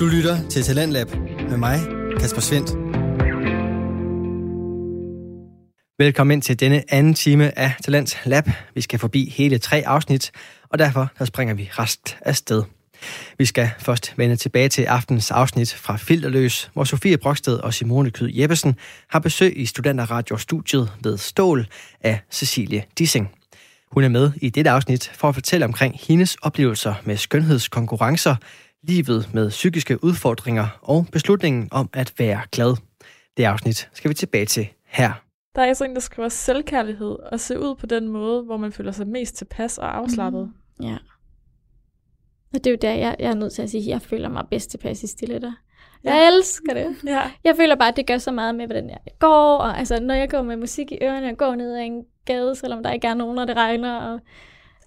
Du lytter til Talentlab med mig, Kasper Svendt. Velkommen ind til denne anden time af Talentlab. Vi skal forbi hele 3 afsnit, og derfor der springer vi raskt afsted. Vi skal først vende tilbage til aftens afsnit fra Filterløs, hvor Sofie Broksted og Simone Kyd Jeppesen har besøg i Studenterradiostudiet ved Stål af Cecilie Dising. Hun er med i dette afsnit for at fortælle omkring hendes oplevelser med skønhedskonkurrencer, livet med psykiske udfordringer og beslutningen om at være glad. Det afsnit skal vi tilbage til her. Der er altså en, der skriver selvkærlighed og se ud på den måde, hvor man føler sig mest tilpas og afslappet. Ja. Og det er jo der, jeg er nødt til at sige, at jeg føler mig bedst tilpas i stiletter. Ja. Jeg elsker det. Ja. Jeg føler bare, at det gør så meget med, hvordan jeg går. Og altså, når jeg går med musik i ørerne og går ned ad en gade, selvom der ikke er nogen, og det regner og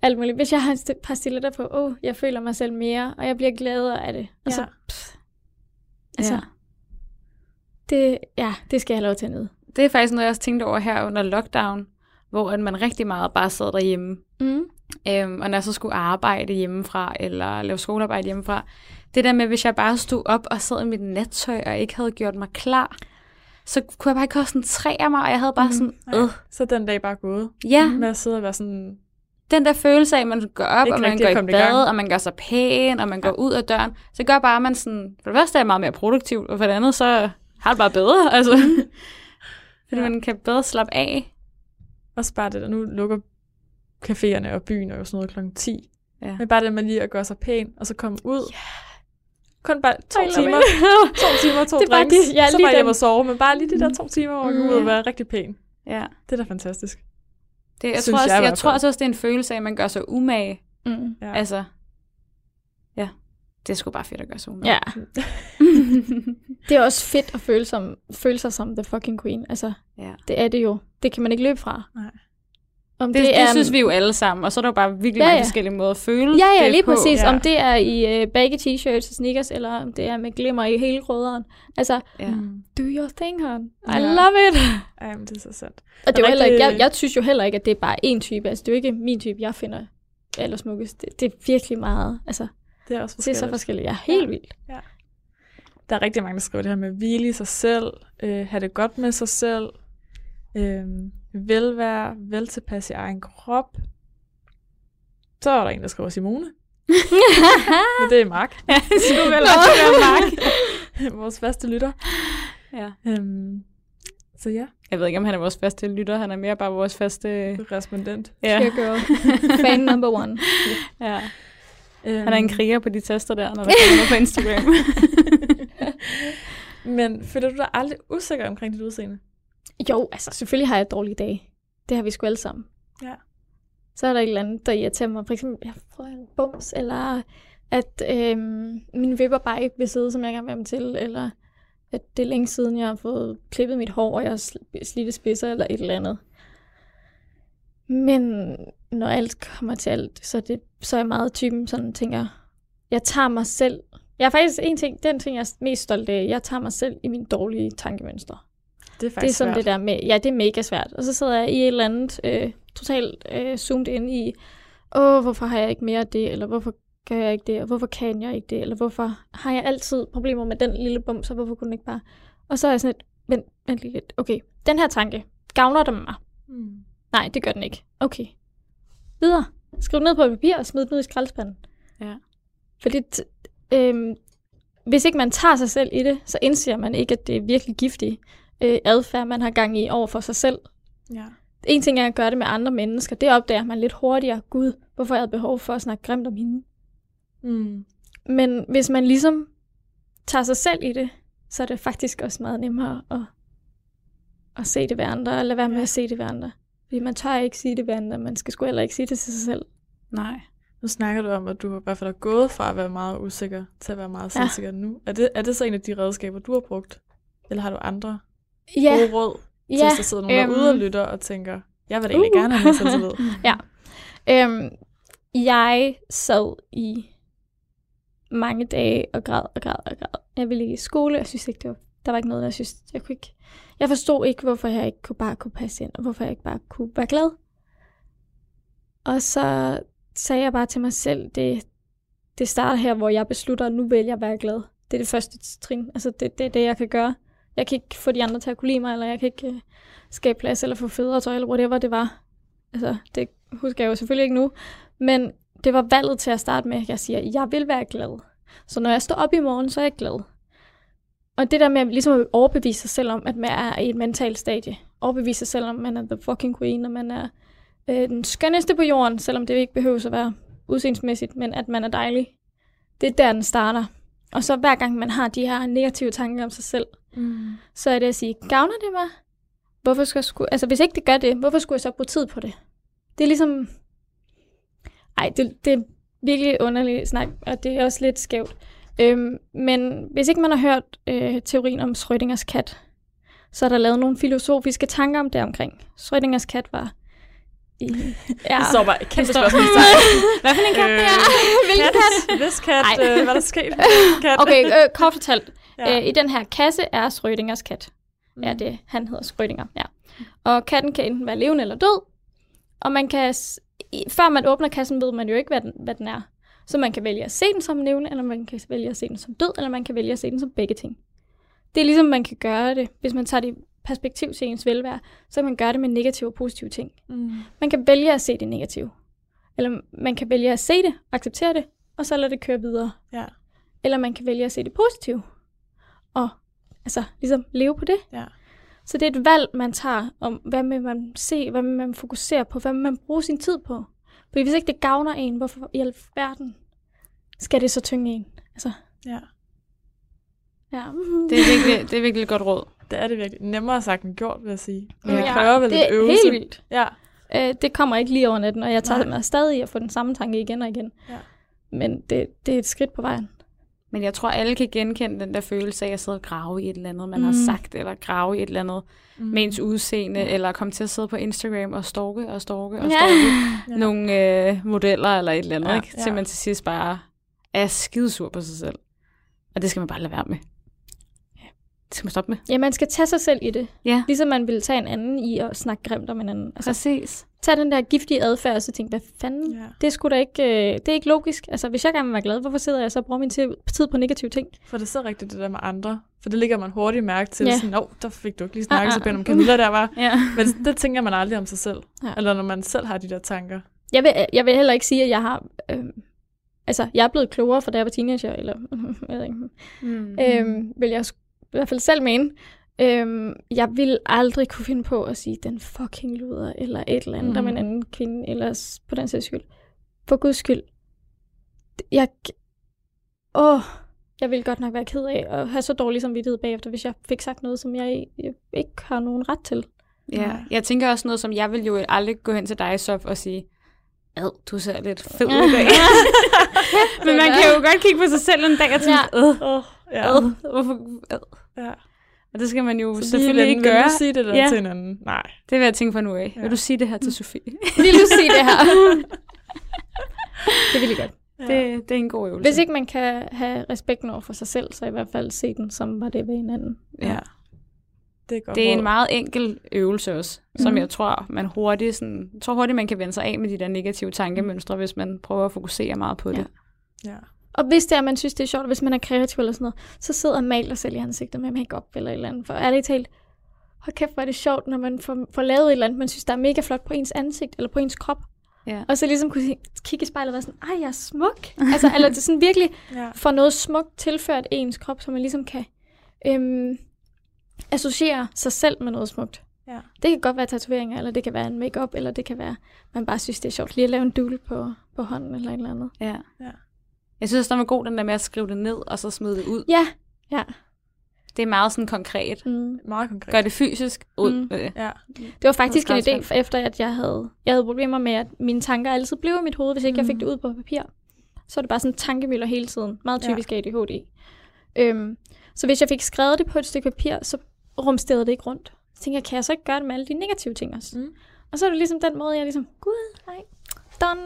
alt muligt. Hvis jeg har et par stiletter på, jeg føler mig selv mere, og jeg bliver gladere af det. Og ja. Det skal jeg have lov til at nyde. Det er faktisk noget, jeg også tænkte over her under lockdown, hvor man rigtig meget bare sad derhjemme. Mm. Og når jeg så skulle arbejde hjemmefra, eller lave skolearbejde hjemmefra, det der med, hvis jeg bare stod op og sad i mit nattøj, og ikke havde gjort mig klar, så kunne jeg bare ikke koncentrere mig, og jeg havde bare sådan. Så den dag bare gået. Ja. Med at sidde og være sådan. Den der følelse af, at man går op, og man går i bad, og man gør sig pæn, og man går ud af døren, så gør bare, at man sådan, for det første er meget mere produktiv, og for det andet, så har det bare bedre, altså. Fordi man kan bedre slappe af. Også bare det, der nu lukker caféerne og byen og sådan noget klokken 10. Ja. Men bare det med lige at gøre sig pæn, og så komme ud. Yeah. Kun bare 2 timer. 2 timer, 2 drinks. Så var jeg hjemme og sove, men bare lige de der 2 timer, hvor man kan ud og være rigtig pæn. Ja. Det er da fantastisk. Det, jeg tror også, det er en følelse af, at man gør sig umage. Mm. Ja. Altså, ja. Det er sgu bare fedt at gøre sig umage. Ja. Det er også fedt at føle sig som the fucking queen. Altså, ja. Det er det jo. Det kan man ikke løbe fra. Nej. Det synes vi jo alle sammen, og så er der jo bare virkelig mange forskellige måder at føle det på. Ja, lige præcis. Ja. Om det er i baggy t-shirts og sneakers, eller om det er med glimmer i hele rødderen. Altså, do your thing, hon. I love it. Ej, men det er så sandt. Og det er heller ikke, jeg synes jo heller ikke, at det er bare én type. Altså, det er jo ikke min type, jeg finder allersmukkest. Det er virkelig meget. Altså, det er også forskelligt. Det er så forskelligt. Ja, helt vildt. Ja. Der er rigtig mange, der skriver det her med at hvile i sig selv, have det godt med sig selv, velvære, veltilpas i egen krop. Så er der en, der skriver Simone. Men det er Mark. Ja, skulle vel også være Mark. Vores faste lytter. Ja. Så ja. Jeg ved ikke, om han er vores faste lytter. Han er mere bare vores faste respondent. Ja. Cheer girl. Fan number 1. Ja. Han er en kriger på de tester der, når der kommer på Instagram. Men føler du dig aldrig usikker omkring dit udseende? Jo, altså selvfølgelig har jeg dårlige dage. Det har vi sgu alle sammen. Ja. Så er der et eller andet, der irriterer mig. For eksempel, jeg får en bums, eller at min vipper bare ikke vil sidde, som jeg gerne vil have til, eller at det er længe siden, jeg har fået klippet mit hår, og jeg har slidte spidser, eller et eller andet. Men når alt kommer til alt, så er jeg meget typen sådan, tænker, jeg tager mig selv. Jeg er faktisk den ting, jeg er mest stolt af, jeg tager mig selv i mine dårlige tankemønster. Det er sådan svært. Det der med, ja, det er mega svært. Og så sidder jeg i et eller andet totalt zoomet ind i, hvorfor har jeg ikke mere af det, eller hvorfor gør jeg ikke det, og hvorfor kan jeg ikke det, eller hvorfor har jeg altid problemer med den lille bum, så hvorfor kunne den ikke bare. Og så er jeg sådan et, vent lige lidt, okay, den her tanke, gavner den mig? Mm. Nej, det gør den ikke. Okay. Videre. Skriv ned på et papir og smid den ud i skraldespanden. Ja. Fordi hvis ikke man tager sig selv i det, så indser man ikke, at det er virkelig giftigt. Adfærd, man har gang i over for sig selv. Ja. En ting er at gøre det med andre mennesker. Det opdager man lidt hurtigere. Gud, hvorfor jeg havde behov for at snakke grimt om hende. Mm. Men hvis man ligesom tager sig selv i det, så er det faktisk også meget nemmere at se det ved andre, eller være med at se det ved andre. Fordi man tør ikke sige det ved andre. Man skal sgu heller ikke sige det til sig selv. Nej. Nu snakker du om, at du i hvert fald er gået fra at være meget usikker til at være meget selvsikker nu. Er det så en af de redskaber, du har brugt? Eller har du andre? Ja. Gode råd til, at der sidder nogen derude og lytter og tænker, jeg vil da egentlig gerne have sådan noget. Ja. Jeg sad i mange dage og græd. Jeg ville ikke i skole, jeg synes ikke, der var ikke noget, jeg synes, jeg kunne ikke. Jeg forstod ikke, hvorfor jeg ikke bare kunne passe ind, og hvorfor jeg ikke bare kunne være glad. Og så sagde jeg bare til mig selv, det starter her, hvor jeg beslutter, at nu vil jeg være glad. det er det første trin. Altså, det er det, jeg kan gøre. Jeg kan ikke få de andre til at kunne lide mig, eller jeg kan ikke skabe plads, eller få federe tøj, eller whatever det var. Altså, det husker jeg jo selvfølgelig ikke nu. Men det var valget til at starte med, at jeg siger, jeg vil være glad. Så når jeg står op i morgen, så er jeg glad. Og det der med ligesom at overbevise sig selv om, at man er i et mentalt stadie. Overbevise sig selv om, man er the fucking queen, og man er den skønneste på jorden, selvom det ikke behøver at være udseendsmæssigt, men at man er dejlig. Det er der, den starter. Og så hver gang man har de her negative tanker om sig selv, så er det at sige, gavner det mig? Hvorfor skal jeg altså hvis ikke det gør det, hvorfor skulle jeg så bruge tid på det? Det er ligesom... Ej, det er virkelig underlig snak, og det er også lidt skævt. Men hvis ikke man har hørt teorien om Schrödinger's kat, så er der lavet nogle filosofiske tanker om det omkring. Schrödinger's kat var... Ja. Så var kæmpe spørgsmål. Hvad for en kat det er? Hvilken kat? Hvis kat, hvad er der sket? Okay, kort fortalt. Ja. I den her kasse er Schrödinger's kat. Ja, det, han hedder Schrödinger. Ja. Og katten kan enten være levende eller død. Og man kan... Før man åbner kassen, ved man jo ikke, hvad den er. Så man kan vælge at se den som levende, eller man kan vælge at se den som død, eller man kan vælge at se den som begge ting. Det er ligesom, man kan gøre det, hvis man tager det perspektiv til ens velvære, så kan man gøre det med negative og positive ting. Man kan vælge at se det negative. Eller man kan vælge at se det, acceptere det, og så lade det køre videre. Ja. Eller man kan vælge at se det positive, og altså ligesom leve på det. Ja. Så det er et valg, man tager om, hvad vil man se, hvad vil man fokusere på, hvad vil man bruge sin tid på. Fordi hvis ikke det gavner en, hvorfor i alverden skal det så tynge en? Altså. Ja. Ja. Det er virkelig godt råd. Det er det virkelig. Nemmere sagt end gjort, vil jeg sige. Men det kræver vel lidt øvelse. Det er helt vildt. Ja. Det kommer ikke lige over natten, og jeg tager mig stadig at få den samme tanke igen og igen. Ja. Men det er et skridt på vejen. Men jeg tror, alle kan genkende den der følelse af at sidde og grave i et eller andet, man har sagt, eller grave i et eller andet med ens udseende, eller komme til at sidde på Instagram og stalke nogle modeller eller et eller andet, ikke? Til man til sidst bare er skidesur på sig selv. Og det skal man bare lade være med. Ja. Det skal man stoppe med. Ja, man skal tage sig selv i det. Ja. Ligesom man ville tage en anden i at snakke grimt om en anden. Altså, præcis. Tag den der giftige adfærd, og så tænk, hvad fanden? Ja. Det er sgu da ikke, det er ikke logisk. Altså, hvis jeg gerne vil være glad, hvorfor sidder jeg så og bruger min tid på negative ting? For det sidder rigtigt det der med andre. For det ligger man hurtigt mærke til. Ja. Sådan, der fik du ikke lige snakket så pænt om Camilla, der var. Ja. Men det tænker man aldrig om sig selv. Ja. Eller når man selv har de der tanker. Jeg vil heller ikke sige, at jeg har... Altså, jeg er blevet klogere, fra da jeg var teenager, eller jeg ved ikke. Vil jeg i hvert fald selv mene. Jeg ville aldrig kunne finde på at sige, den fucking luder, eller et eller andet om en anden kvinde, eller på den sags skyld. For guds skyld. Jeg ville godt nok være ked af at have så dårlig samvittighed bagefter, hvis jeg fik sagt noget, som jeg ikke har nogen ret til. Ja, jeg tænker også noget, som jeg ville jo aldrig gå hen til dig, Sof, og sige, du ser lidt fed ud i dag. Men man kan jo godt kigge på sig selv en dag og tænke, hvorfor. Og det skal man jo selvfølgelig ikke gøre. Vil du sige det der til hinanden? Nej. Det vil jeg tænke på nu af. Ja. Vil du sige det her til Sofie? Vil du sige det her? Det vil jeg godt. Ja. Det er en god øvelse. Hvis ikke man kan have respekten over for sig selv, så i hvert fald se den, som var det ved hinanden. Ja. Det er en meget enkel øvelse også, som jeg tror, man kan vende sig af med de der negative tankemønstre, hvis man prøver at fokusere meget på det. Ja. Og hvis det er, man synes, det er sjovt, hvis man er kreativ eller sådan noget, så sidder og maler selv i ansigtet med make-up eller et eller andet. For ærligt talt, hold kæft, hvor er det sjovt, når man får lavet et eller andet, man synes, der er mega flot på ens ansigt eller på ens krop. Ja. Og så ligesom kunne kigge i spejlet og være sådan, ej, jeg er smuk. Altså, eller det sådan virkelig får noget smukt tilført ens krop, så man ligesom kan... associere sig selv med noget smukt. Ja. Det kan godt være tatoveringer, eller det kan være en make-up, eller det kan være, man bare synes, det er sjovt lige at lave en dul på hånden, eller et eller andet. Ja. Ja. Jeg synes, det var god, den der med at skrive det ned, og så smide det ud. Ja, ja. Det er meget sådan konkret. Meget konkret. Gør det fysisk ud. Ja. Det var faktisk en idé, efter at jeg havde problemer med, at mine tanker altid blev i mit hoved, hvis ikke jeg fik det ud på papir. Så var det bare sådan tankemøller hele tiden. Meget typisk ADHD. Så hvis jeg fik skrevet det på et stykke papir, så rumsterede det ikke rundt. Så tænkte jeg, kan jeg så ikke gøre det med alle de negative ting også? Og så er det ligesom den måde, jeg ligesom, gud, nej, done.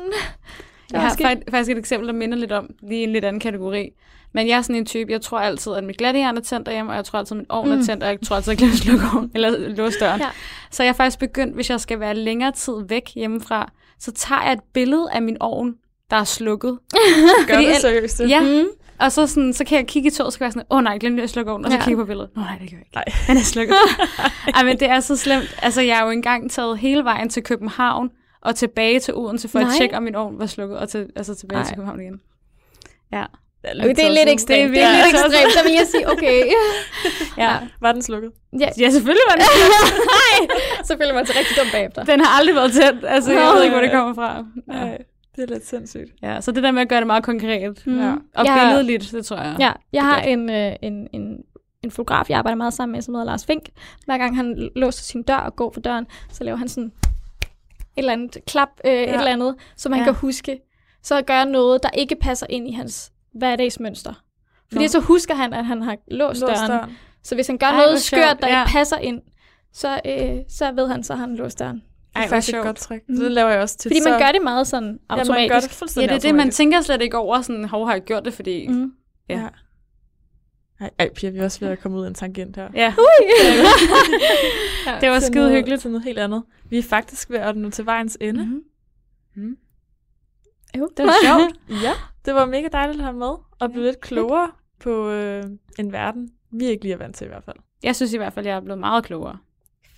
Jeg har faktisk et eksempel, der minder lidt om, lige en lidt anden kategori. Men jeg er sådan en type, jeg tror altid, at mit glattejern er tændt derhjemme, og jeg tror altid, at min ovn er tændt, og jeg tror altid, at jeg glemmer at slukke ovnen, eller låse døren. Ja. Så jeg er faktisk begyndt, hvis jeg skal være længere tid væk hjemmefra, så tager jeg et billede af min ovn, der er slukket. Gør det seriøst? Ja. Og så, sådan, så kan jeg kigge i toget, så kan jeg sådan, åh nej, jeg glemte at slukke ovnen, og så kigge på billedet. Nå nej, det gør jeg ikke. Han er slukket. Ej, men det er så slemt. Altså, jeg er jo engang taget hele vejen til København og tilbage til Odense for at tjekke, om min ovn var slukket, og til, altså tilbage til København igen. Ja. Det er lidt ekstremt. Det er lidt ekstremt, så vil jeg sige, okay. Ja. Var den slukket? Ja, selvfølgelig var den slukket. Nej, selvfølgelig var den så rigtig dum bagefter. Den har aldrig været tændt. Altså, jeg ved ikke, hvor det kommer fra. Nej. Det er lidt sindssygt. Ja, så det der med at gøre det meget konkret og billedligt, det tror jeg. Ja, jeg har en fotograf, jeg arbejder meget sammen med, som hedder Lars Fink. Hver gang han låser sin dør og går for døren, så laver han sådan et eller andet klap, et eller andet, som han kan huske. Så at gøre noget, der ikke passer ind i hans hverdagsmønster. Fordi så husker han, at han har låst døren. Så hvis han gør noget skørt, der ikke passer ind, så ved han, så har han låst døren. Ej, faktisk et godt trick. Det laver jeg også tit. Fordi man gør det meget sådan automatisk. Ja, man gør det fuldstændig automatisk. Det er det, man tænker slet ikke over, sådan, hvor har jeg gjort det, fordi... Ej, Pia, vi er også ved at komme ud af en tangent her. Ja. Det var skide hyggeligt. Til noget helt andet. Vi er faktisk ved at nå til vejens ende. Jo, det var sjovt. Ja, det var mega dejligt at have med, og blive lidt klogere på en verden, vi ikke lige er vant til i hvert fald. Jeg synes i hvert fald, jeg er blevet meget klogere.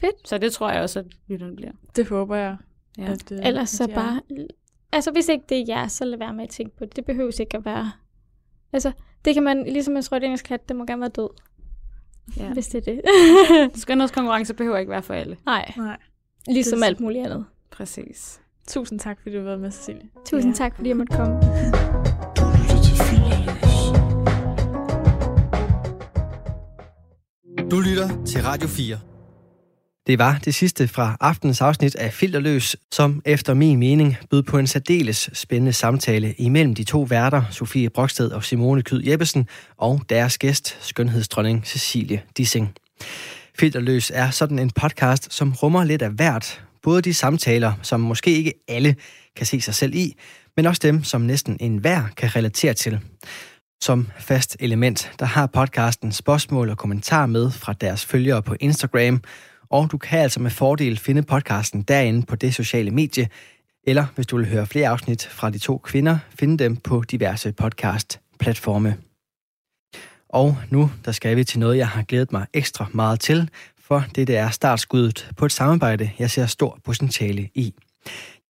Fedt. Så det tror jeg også, at lytteren bliver. Det håber jeg. Ja. Ellers så bare... Altså, hvis ikke det er jer, så lad være med at tænke på det. Det behøves ikke at være... Altså, det kan man... Ligesom en Schrödinger's kat, det må gerne være død. Ja. Hvis det er det. Skønhedskonkurrence behøver ikke være for alle. Nej. Ligesom alt muligt andet. Præcis. Tusind tak, fordi du har været med, Cecilie. Tusind tak, fordi jeg måtte komme. Du lytter til Radio 4. Det var det sidste fra aftenens afsnit af Filterløs, som efter min mening bød på en særdeles spændende samtale imellem de to værter, Sofie Broksted og Simone Kyd Jeppesen, og deres gæst, skønhedsdronning Cecilie Dising. Filterløs er sådan en podcast, som rummer lidt af hvert, både de samtaler, som måske ikke alle kan se sig selv i, men også dem, som næsten enhver kan relatere til. Som fast element, der har podcasten spørgsmål og kommentarer med fra deres følgere på Instagram, og du kan altså med fordel finde podcasten derinde på det sociale medie, eller hvis du vil høre flere afsnit fra de to kvinder, finde dem på diverse podcast-platforme. Og nu der skal vi til noget, jeg har glædet mig ekstra meget til, for det er startskuddet på et samarbejde, jeg ser stor potentiale i.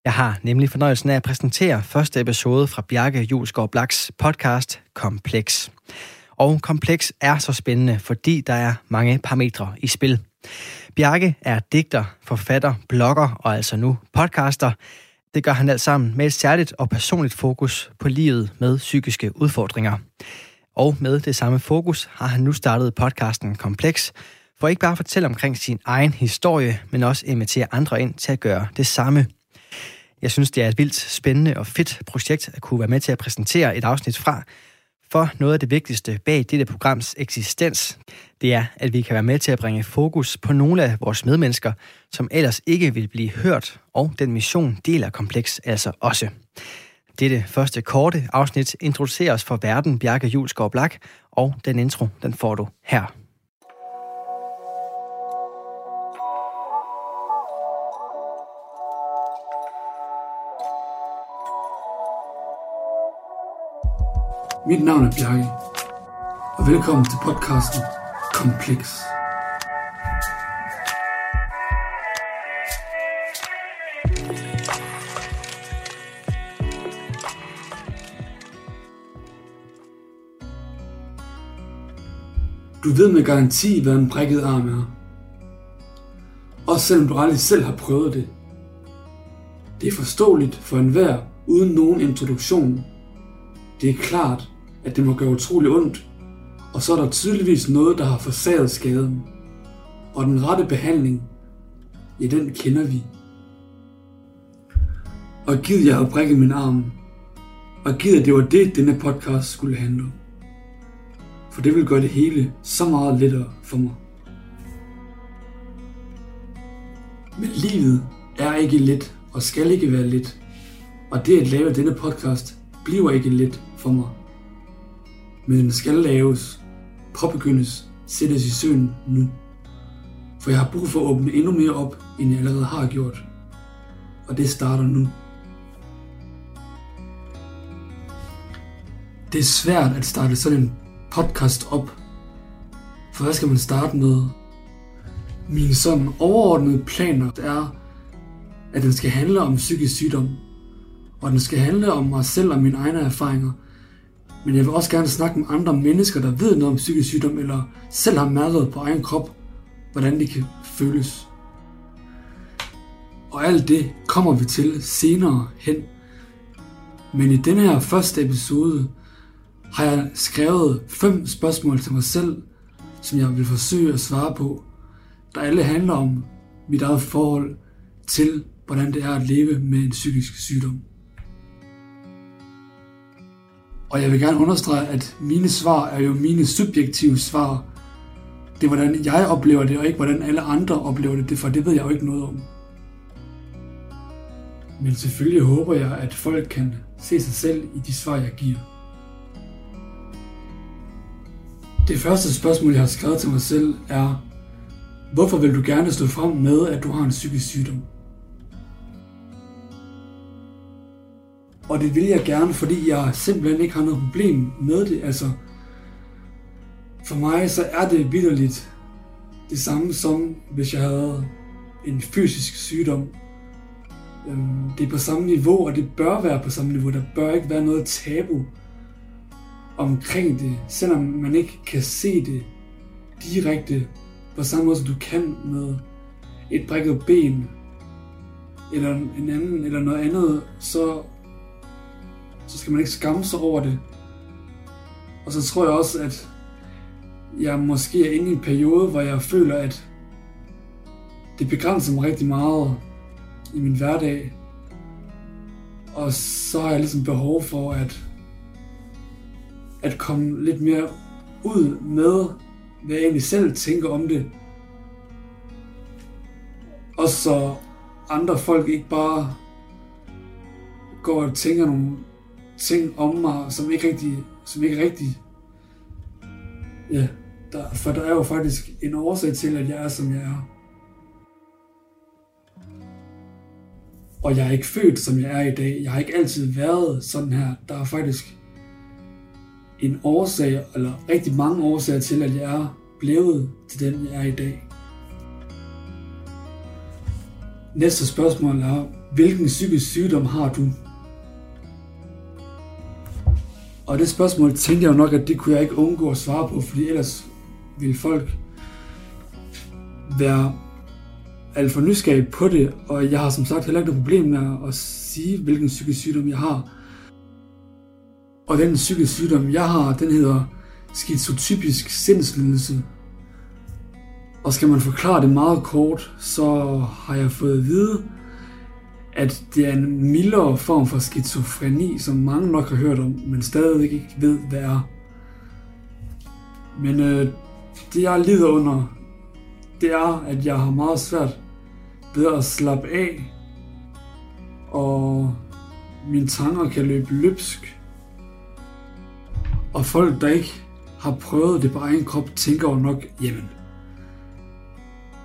Jeg har nemlig fornøjelsen af at præsentere første episode fra Bjarke Juulsgaard Blaks podcast Kompleks. Og Kompleks er så spændende, fordi der er mange parametre i spil. Bjarke er digter, forfatter, blogger og altså nu podcaster. Det gør han alt sammen med et særligt og personligt fokus på livet med psykiske udfordringer. Og med det samme fokus har han nu startet podcasten Kompleks, for ikke bare at fortælle omkring sin egen historie, men også invitere andre ind til at gøre det samme. Jeg synes, det er et vildt spændende og fedt projekt at kunne være med til at præsentere et afsnit fra, for noget af det vigtigste bag dette programs eksistens, det er, at vi kan være med til at bringe fokus på nogle af vores medmennesker, som ellers ikke vil blive hørt, og den mission deler Kompleks altså også. Dette første korte afsnit introducerer os for verden Bjarke Juulsgaard Blak, og den intro, den får du her. Mit navn er Bjarke, og velkommen til podcasten Kompleks. Du ved med garanti, hvad en brækket arm er. Også selvom du aldrig selv har prøvet det. Det er forståeligt for enhver uden nogen introduktion. Det er klart, at det må gøre utrolig ondt, og så er der tydeligvis noget, der har forsaget skaden. Og den rette behandling, ja, den kender vi. Og gid, jeg havde brækket min arm. Og gid, at det var det, denne podcast skulle handle om. For det ville gøre det hele så meget lettere for mig. Men livet er ikke let, og skal ikke være let. Og det at lave denne podcast bliver ikke let for mig. Men den skal laves, påbegyndes, sættes i søen nu. For jeg har brug for at åbne endnu mere op, end jeg allerede har gjort. Og det starter nu. det er svært at starte sådan en podcast op. For hvad skal man starte med? Mine sådan overordnede planer er, at den skal handle om psykisk sygdom. Og den skal handle om mig selv og mine egne erfaringer. Men jeg vil også gerne snakke med andre mennesker, der ved noget om psykisk sygdom, eller selv har mærket på egen krop, hvordan det kan føles. Og alt det kommer vi til senere hen. Men i denne her første episode har jeg skrevet 5 spørgsmål til mig selv, som jeg vil forsøge at svare på, der alle handler om mit eget forhold til, hvordan det er at leve med en psykisk sygdom. Og jeg vil gerne understrege, at mine svar er jo mine subjektive svar. Det er, hvordan jeg oplever det, og ikke hvordan alle andre oplever det, for det ved jeg jo ikke noget om. Men selvfølgelig håber jeg, at folk kan se sig selv i de svar, jeg giver. Det første spørgsmål, jeg har skrevet til mig selv, er: hvorfor vil du gerne stå frem med, at du har en psykisk sygdom? Og det vil jeg gerne, fordi jeg simpelthen ikke har noget problem med det. Altså, for mig så er det vitterligt det samme som, hvis jeg havde en fysisk sygdom. Det er på samme niveau, og det bør være på samme niveau. Der bør ikke være noget tabu omkring det, selvom man ikke kan se det direkte på samme måde, som du kan med et brækket ben eller en anden eller noget andet, så skal man ikke skamme sig over det. Og så tror jeg også, at jeg måske er inde i en periode, hvor jeg føler, at det begrænser mig rigtig meget i min hverdag. Og så har jeg ligesom behov for at komme lidt mere ud med, hvad jeg egentlig selv tænker om det. Og så andre folk ikke bare går og tænker nogle ting om mig, som ikke rigtig, ja, for der er jo faktisk en årsag til, at jeg er, som jeg er. Og jeg er ikke født, som jeg er i dag. Jeg har ikke altid været sådan her. Der er faktisk en årsag, eller rigtig mange årsager til, at jeg er blevet til den, jeg er i dag. Næste spørgsmål er: hvilken psykisk sygdom har du? Og det spørgsmål tænkte jeg jo nok, at det kunne jeg ikke undgå at svare på, fordi ellers ville folk være alt for nysgerrige på det, og jeg har som sagt heller ikke noget problem med at sige, hvilken psykisk sygdom jeg har. Og den psykisk sygdom, jeg har, den hedder skizotypisk sindslidelse. Og skal man forklare det meget kort, så har jeg fået at vide, at det er en mildere form for skizofreni, som mange nok har hørt om, men stadig ikke ved, hvad er. Men det, jeg lider under, det er, at jeg har meget svært ved at slappe af, og mine tanker kan løbe løbsk. Og folk, der ikke har prøvet det på egen krop, tænker jo nok, jamen,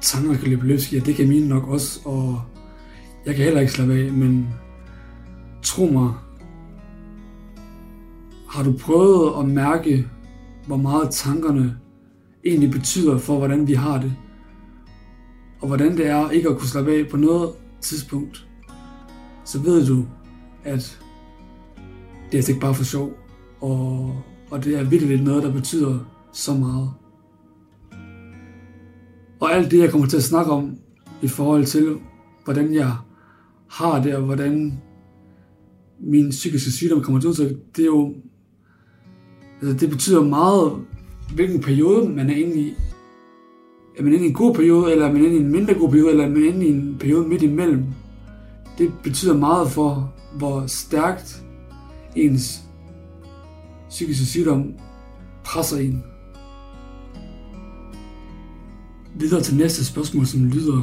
tanker kan løbe løbsk, ja, det kan mine nok også, og jeg kan heller ikke slappe af, men tro mig, har du prøvet at mærke, hvor meget tankerne egentlig betyder for, hvordan vi har det, og hvordan det er ikke at kunne slappe af på noget tidspunkt, så ved du, at det er altså ikke bare for sjov, og det er virkelig noget, der betyder så meget. Og alt det, jeg kommer til at snakke om i forhold til, hvordan jeg har det, og hvordan min psykiske sygdom kommer til udtryk, det er jo, altså det betyder meget, hvilken periode man er inde i. Er man inde i en god periode, eller er man inde i en mindre god periode, eller er man inde i en periode midt imellem. Det betyder meget for, hvor stærkt ens psykiske sygdom presser en. Videre til næste spørgsmål, som lyder: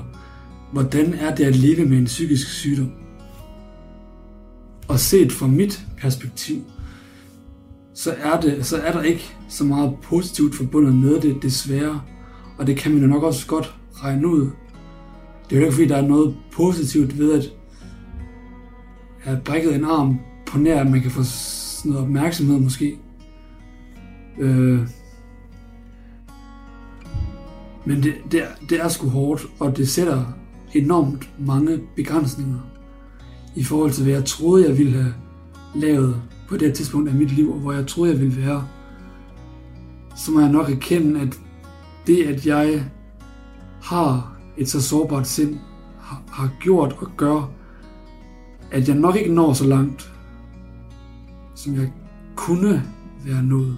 hvordan er det at leve med en psykisk sygdom? Og set fra mit perspektiv, så er der ikke så meget positivt forbundet med det, desværre. Og det kan man jo nok også godt regne ud. Det er jo ikke, fordi der er noget positivt ved at have brækket en arm, på nær at man kan få noget opmærksomhed måske. Men det er sgu hårdt, og det sætter enormt mange begrænsninger i forhold til, hvad jeg troede, jeg ville have lavet på det tidspunkt af mit liv, og hvor jeg troede, jeg ville være. Så må jeg nok erkende, at det, at jeg har et så sårbart sind, har gjort og gør, at jeg nok ikke når så langt, som jeg kunne være nået.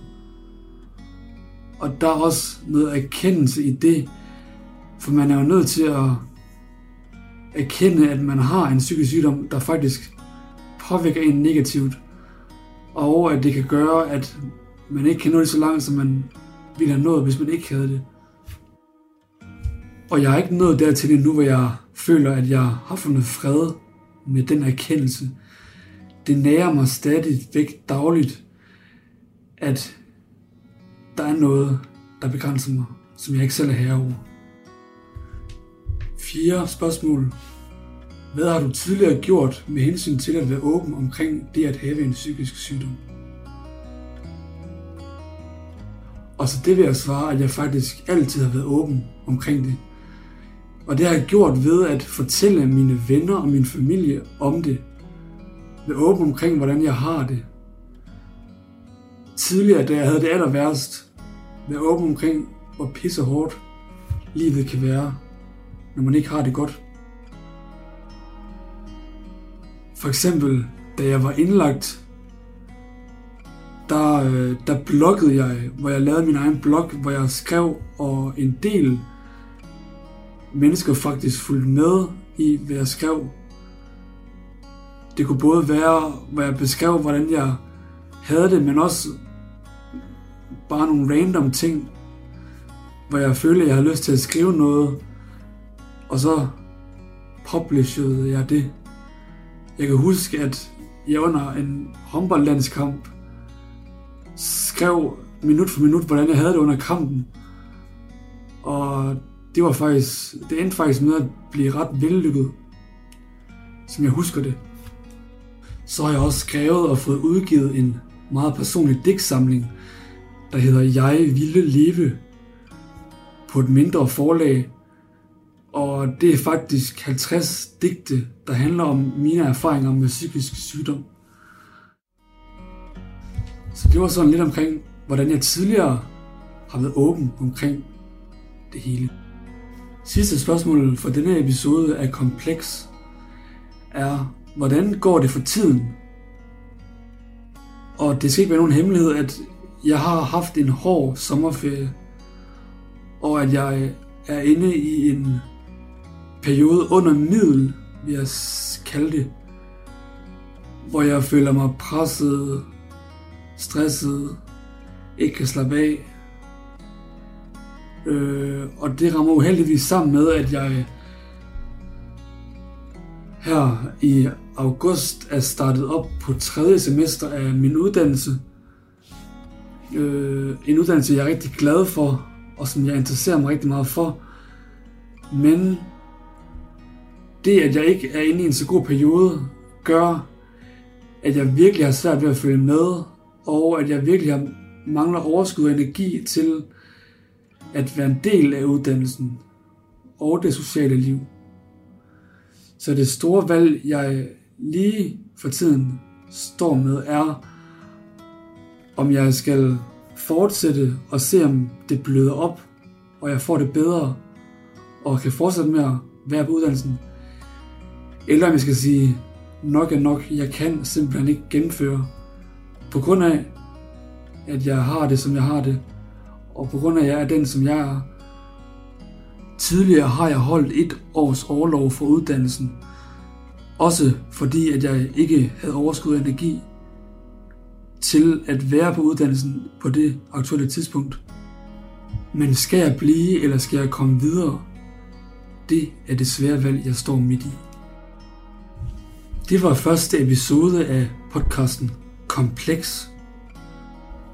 Og der er også noget erkendelse i det, for man er jo nødt til at erkende, at man har en psykisk sygdom, der faktisk påvirker en negativt, og at det kan gøre, at man ikke kan nå det så langt, som man ville have nået, hvis man ikke havde det. Og jeg er ikke nået dertil endnu, hvor jeg føler, at jeg har fundet fred med den erkendelse. Det nærer mig stadigvæk dagligt, at der er noget, der begrænser mig, som jeg ikke selv er herre over. 4. spørgsmål. Hvad har du tidligere gjort med hensyn til at være åben omkring det at have en psykisk sygdom? Og så det vil jeg svare, at jeg faktisk altid har været åben omkring det. Og det har jeg gjort ved at fortælle mine venner og min familie om det. Være åben omkring, hvordan jeg har det. Tidligere, da jeg havde det aller værst, være åben omkring, hvor pissehårdt livet kan være, når man ikke har det godt. For eksempel, da jeg var indlagt, der bloggede jeg, hvor jeg lavede min egen blog, hvor jeg skrev, og en del mennesker faktisk fulgte med i, hvad jeg skrev. Det kunne både være, hvor jeg beskrev, hvordan jeg havde det, men også bare nogle random ting, hvor jeg følte, at jeg havde lyst til at skrive noget, og så publishede jeg det. Jeg kan huske, at jeg under en håndboldlandskamp skrev minut for minut, hvordan jeg havde det under kampen. Og det endte faktisk med at blive ret vellykket, som jeg husker det. Så har jeg også skrevet og fået udgivet en meget personlig digtsamling, der hedder Jeg ville leve, på et mindre forlag. Og det er faktisk 50 digte, der handler om mine erfaringer med psykisk sygdom. Så det var sådan lidt omkring, hvordan jeg tidligere har været åben omkring det hele. Sidste spørgsmål for denne episode af Kompleks er: hvordan går det for tiden? Og det skal ikke være nogen hemmelighed, at jeg har haft en hård sommerferie, og at jeg er inde i en periode under middel, vil jeg kalde det, hvor jeg føler mig presset, stresset, ikke kan slappe af. Og det rammer uheldigvis sammen med, at jeg her i august er startet op på 3. semester af min uddannelse. En uddannelse, jeg er rigtig glad for, og som jeg interesserer mig rigtig meget for. Men det, at jeg ikke er inde i en så god periode, gør, at jeg virkelig har svært ved at følge med, og at jeg virkelig mangler overskud og energi til at være en del af uddannelsen og det sociale liv. Så det store valg, jeg lige for tiden står med, er, om jeg skal fortsætte og se, om det bløder op, og jeg får det bedre, og kan fortsætte med at være på uddannelsen. Eller om jeg skal sige, nok er nok, jeg kan simpelthen ikke gennemføre, på grund af, at jeg har det, som jeg har det, og på grund af, at jeg er den, som jeg er. Tidligere har jeg holdt 1 års orlov for uddannelsen, også fordi at jeg ikke havde overskud energi til at være på uddannelsen på det aktuelle tidspunkt. Men skal jeg blive, eller skal jeg komme videre? Det er det svære valg, jeg står midt i. Det var første episode af podcasten Kompleks.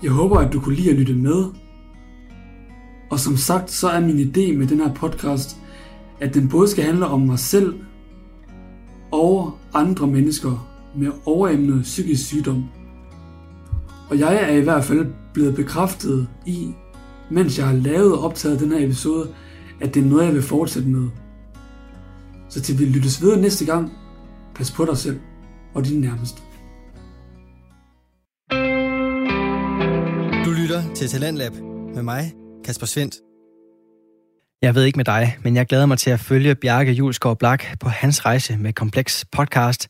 Jeg håber, at du kunne lide at lytte med. Og som sagt, så er min idé med den her podcast, at den både skal handle om mig selv og andre mennesker med overemnet psykisk sygdom. Og jeg er i hvert fald blevet bekræftet i, mens jeg har lavet og optaget den her episode, at det er noget, jeg vil fortsætte med. Så til vi lyttes videre næste gang, pas på dig selv og dine nærmeste. Du lytter til Talentlab med mig, Kasper Svendt. Jeg ved ikke med dig, men jeg glæder mig til at følge Bjarke Juulsgaard Blak på hans rejse med Kompleks podcast,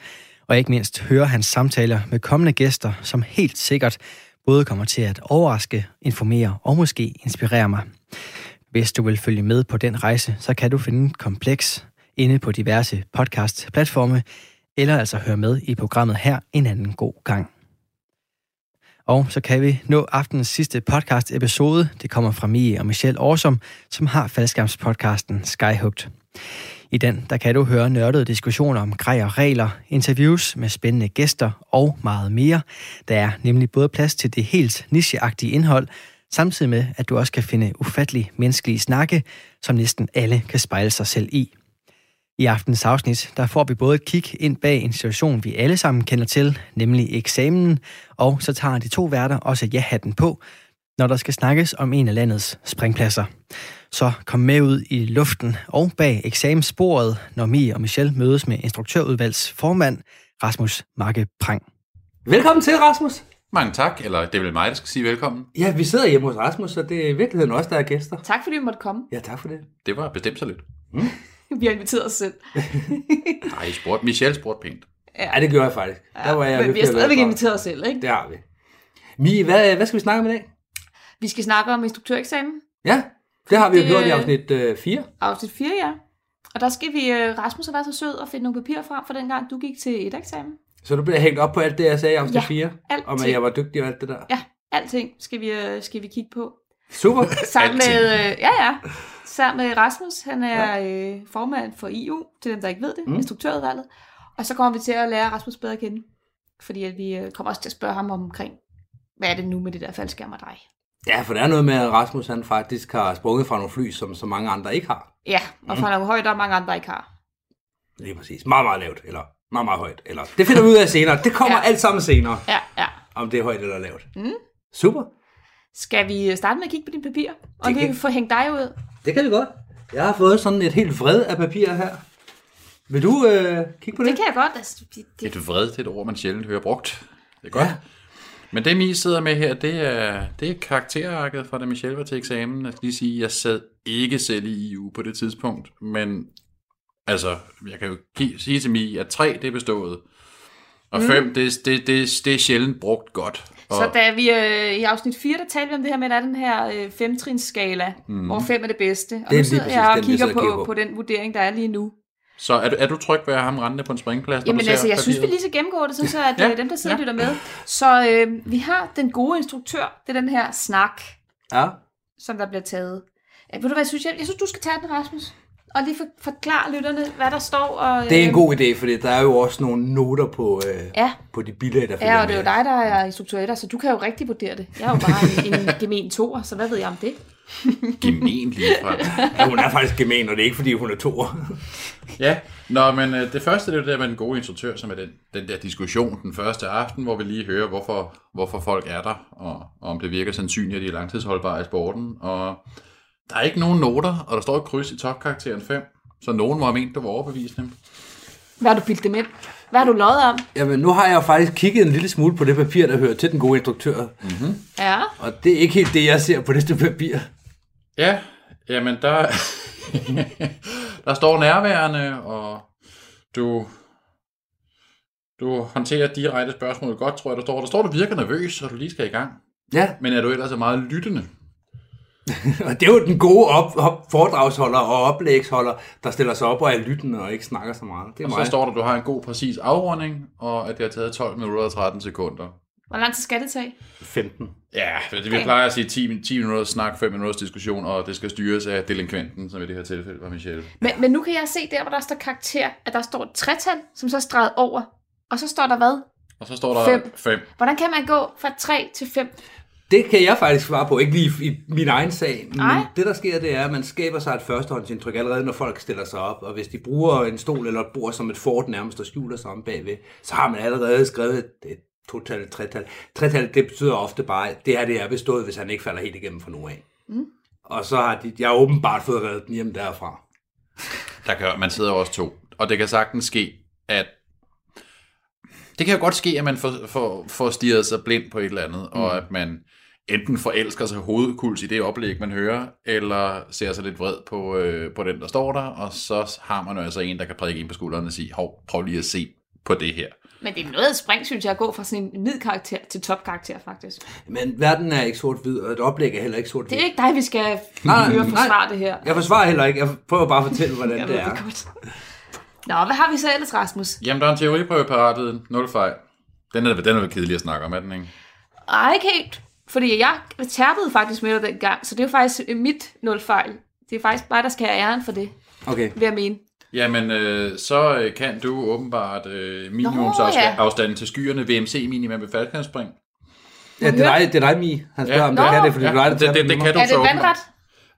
og ikke mindst høre hans samtaler med kommende gæster, som helt sikkert både kommer til at overraske, informere og måske inspirere mig. Hvis du vil følge med på den rejse, så kan du finde Kompleks inde på diverse podcast-platforme, eller altså høre med i programmet her en anden god gang. Og så kan vi nå aftenens sidste podcast-episode. Det kommer fra Mie og Michelle Aarsum, som har faldskærmspodcasten Skyhooked. I den der kan du høre nørdede diskussioner om grej og regler, interviews med spændende gæster og meget mere. Der er nemlig både plads til det helt nicheagtige indhold, samtidig med, at du også kan finde ufattelig menneskelige snakke, som næsten alle kan spejle sig selv i. I aftens afsnit, der får vi både et kig ind bag en situation, vi alle sammen kender til, nemlig eksamen, og så tager de to værter også ja-hatten på, når der skal snakkes om en af landets springpladser. Så kom med ud i luften og bag eksamensbordet, når Mie og Michelle mødes med instruktørudvalgsformand Rasmus Marker Prang. Velkommen til, Rasmus. Mange tak, eller det er vel mig, der skal sige velkommen. Ja, vi sidder hjemme hos Rasmus, så det er i virkeligheden også, der er gæster. Tak fordi vi måtte komme. Ja, tak for det. Det var bestemt så lidt. Vi har inviteret os selv. Nej, Michelle spurgte pænt. Ja, det gjorde jeg faktisk. Ja, der var jeg, men vi har stadigvæk inviteret os selv, ikke? Det har vi. Mie, hvad skal vi snakke om i dag? Vi skal snakke om instruktøreksamen. Ja, det har vi jo gjort i afsnit 4. Afsnit 4, ja. Og der skal vi, Rasmus, have været så sød og finde nogle papirer frem fra dengang, du gik til et eksamen. Så du bliver hængt op på alt det, jeg sagde i afsnit 4? Alt om, at jeg var dygtig og alt det der? Ja, alting skal vi kigge på. Super. Sammen med, sammen med Rasmus, han er formand for EU, til dem, der ikke ved det, instruktørudvalget. Og så kommer vi til at lære Rasmus bedre at kende, fordi at vi kommer også til at spørge ham omkring, hvad er det nu med det der faldskærm og dig? Ja, for der er noget med, at Rasmus han faktisk har sprunget fra nogle fly, som så mange andre ikke har. Ja, og fra nogle højder, mange andre ikke har. Lige præcis. Meget, meget lavt, eller meget, meget højt. Eller det finder vi ud af senere. Det kommer alt sammen senere, om det er højt eller lavt. Mm. Super. Skal vi starte med at kigge på dine papirer? Og det kan få hængt dig ud? Det kan vi godt. Jeg har fået sådan et helt vred af papirer her. Vil du kigge på det? Det kan jeg godt. Altså, et vred, det er et ord, man sjældent hører brugt. Det er godt. Ja. Men dem, I sidder med her, det er karakterarket fra, da Michelle var til eksamen. Jeg skal lige sige, at jeg sad ikke selv i EU på det tidspunkt. Men altså, jeg kan jo sige til mig, at 3, det er bestået. Og 5, det er sjældent brugt godt. Og så da vi i afsnit 4, der talte vi om det her med, at der er den her 5-trinsskala, hvor 5 er det bedste. Og nu sidder jeg og kigger på den vurdering, der er lige nu. Så er du tryg ved at have ham rendende på en springplads? Jamen altså, jeg synes, vi lige skal gennemgå det, så at dem, der sidder og lytter med. Så vi har den gode instruktør. Det er den her snak, som der bliver taget. Ved du hvad, jeg synes, du skal tage den, Rasmus. Og lige forklare lytterne, hvad der står. Og, det er en god idé, for der er jo også nogle noter på de billeder, der følger med. Ja, og det er jo dig, der er instruktør, så du kan jo rigtig vurdere det. Jeg er jo bare en gemen toer, så hvad ved jeg om det? Gemen lige fra. Ja, hun er faktisk gemen, og det er ikke, fordi hun er toer. Ja, nå, men det første, det er jo det med den gode instruktør, som er den der diskussion den første aften, hvor vi lige hører, hvorfor folk er der, og om det virker sandsynligt, at de er langtidsholdbare i sporten, og der er ikke nogen noter, og der står et kryds i topkarakteren 5, så nogen var ment, der var overbevisende. Hvad har du bildt dem ind? Hvad har du løjet om? Jamen, nu har jeg jo faktisk kigget en lille smule på det papir, der hører til den gode instruktør. Mm-hmm. Ja. Og det er ikke helt det, jeg ser på det papir. Ja, jamen der står nærværende, og du håndterer direkte spørgsmål godt, tror jeg, der står. Der står, du virker nervøs, og du lige skal i gang. Ja. Men er du ellers meget lyttende? Og det er jo den gode foredragsholder og oplægsholder, der stiller sig op og er lyttende og ikke snakker så meget. Det er og mig. Så står der, at du har en god, præcis afrunding, og at det har taget 12 minutter og 13 sekunder. Hvor lang tid skal det tage? 15. Ja, det vi plejer at sige 10 minutter snak, 5 minutters diskussion, og det skal styres af delinkventen, som i det her tilfælde var Michelle. Men nu kan jeg se der, hvor der står karakter, at der står et 3-tal, som så er streget over, og så står der hvad? Og så står der 5. Hvordan kan man gå fra 3 til 5? Det kan jeg faktisk svare på, ikke lige i min egen sag, men det der sker, det er, at man skaber sig et førstehåndsindtryk allerede, når folk stiller sig op, og hvis de bruger en stol eller et bord som et fort nærmest og skjuler sig om bagved, så har man allerede skrevet et total, tretal, det betyder ofte bare, at det her det er bestået, hvis han ikke falder helt igennem fra nu af. Mm. Og så har jeg åbenbart fået reddet den hjem derfra. Der kan, man sidder også to, og det kan sagtens ske, at det kan jo godt ske, at man får stirret sig blind på et eller andet, og at man enten forelsker sig hovedkuls i det oplæg, man hører, eller ser sig lidt vred på den, der står der, og så har man jo altså en, der kan prikke ind på skulderen og sige, hov, prøv lige at se på det her. Men det er noget spring, synes jeg, at gå fra sådan en midkarakter til topkarakter, faktisk. Men verden er ikke sort-hvid, og et oplæg er heller ikke sort-hvid. Det er ikke dig, vi skal høre forsvare det her. Jeg forsvarer heller ikke, jeg prøver bare at fortælle, hvordan det er. Godt. Nå, hvad har vi så ellers, Rasmus? Jamen, der er en teoriprøve på rettet. 0 fejl. Den er kedelig at snakke om, er den ikke? Ej, ikke helt. Fordi jeg tærpede faktisk med dig dengang, så det er jo faktisk mit 0 fejl. Det er faktisk bare, der skal have æren for det, vil jeg mene. Jamen, så kan du åbenbart minimumsafstanden til skyerne VMC minimum ved faldskærmsspring. Ja, det er dig, Mie. Han spørger, om det kan det, fordi du leger det. Det kan du så åbenbart. Er det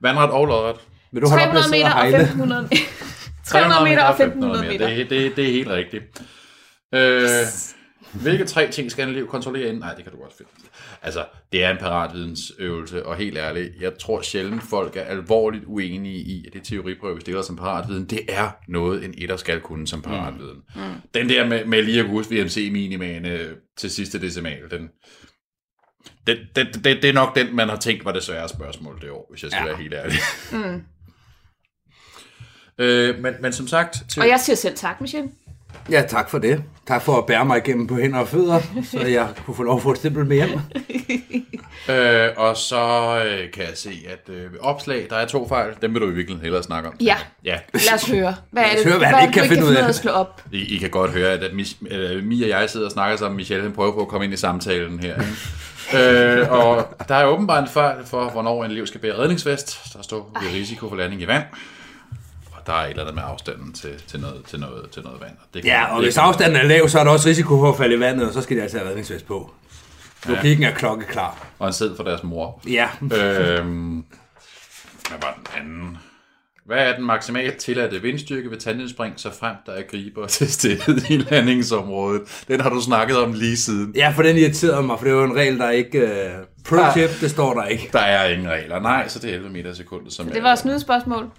vandret? Vandret og lodret. 300 meter og 1500 meter. 300 meter og 1500 meter. Det er helt rigtigt. Yes. Hvilke 3 ting skal en elev kontrollere inden? Nej, det kan du godt finde. Altså, det er en paratvidensøvelse, og helt ærligt, jeg tror sjældent, folk er alvorligt uenige i, at det teoriprøve, vi stiller som paratviden, det er noget, en etter skal kunne som paratviden. Mm. Mm. Den der med lige at huske VMC-minimane til sidste decimal, det er nok den, man har tænkt var det svære spørgsmål det år, hvis jeg skal være helt ærlig. Mm. Men som sagt... Og jeg siger selv tak, Michelle. Ja, tak for det. Tak for at bære mig igennem på hænder og fødder, så jeg kunne få lov at få et stempel med hjem. Og så kan jeg se, at ved opslag, der er 2 fejl. Dem vil du i virkeligheden hellere snakke om. Ja. Lad os høre. Hvad er det, du ikke kan finde ud af at slå op? I kan godt høre, at Mie og jeg sidder og snakker sammen. Michelle prøver på at komme ind i samtalen her. Og der er åbenbart en fejl for, hvornår en elev skal bære redningsvest. Der står ved risiko for landing i vand. Der er et eller andet med afstanden til noget vand. Det kan og hvis afstanden er lav, så er der også risiko for at falde i vandet, og så skal de altså have redningsvest på. Logikken er klokkeklar. Og en sæd for deres mor. Ja. Hvad var den anden? Hvad er den maksimalt tilladte vindstyrke ved tandemspring, så frem der er griber til stedet i landingsområdet? Den har du snakket om lige siden. Ja, for den irriterede mig, for det er jo en regel, der ikke... Pro-tip, det står der ikke. Der er ingen regler. Nej, så det er 11 meter sekundet. Som det var også et snydespørgsmål,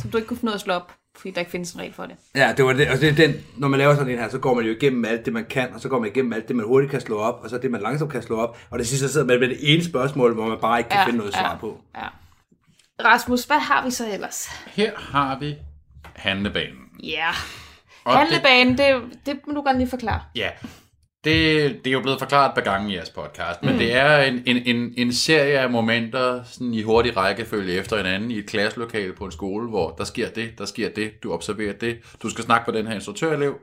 som du ikke kunne finde noget at slå op, fordi der ikke findes en regel for det. Ja, det var det. Og det er den, når man laver sådan en her, så går man jo igennem alt det, man kan, og så går man igennem alt det, man hurtigt kan slå op, og så det, man langsomt kan slå op. Og det sidste, så sidder man med det ene spørgsmål, hvor man bare ikke kan finde noget svar på. Ja. Rasmus, hvad har vi så ellers? Her har vi handlebanen. Ja. Og handlebanen, det må du gerne lige forklare. Ja. Det er jo blevet forklaret et par gange i jeres podcast, men det er en serie af momenter sådan i hurtig rækkefølge efter hinanden i et klasselokale på en skole, hvor der sker det, du observerer det, du skal snakke med den her instruktørelev.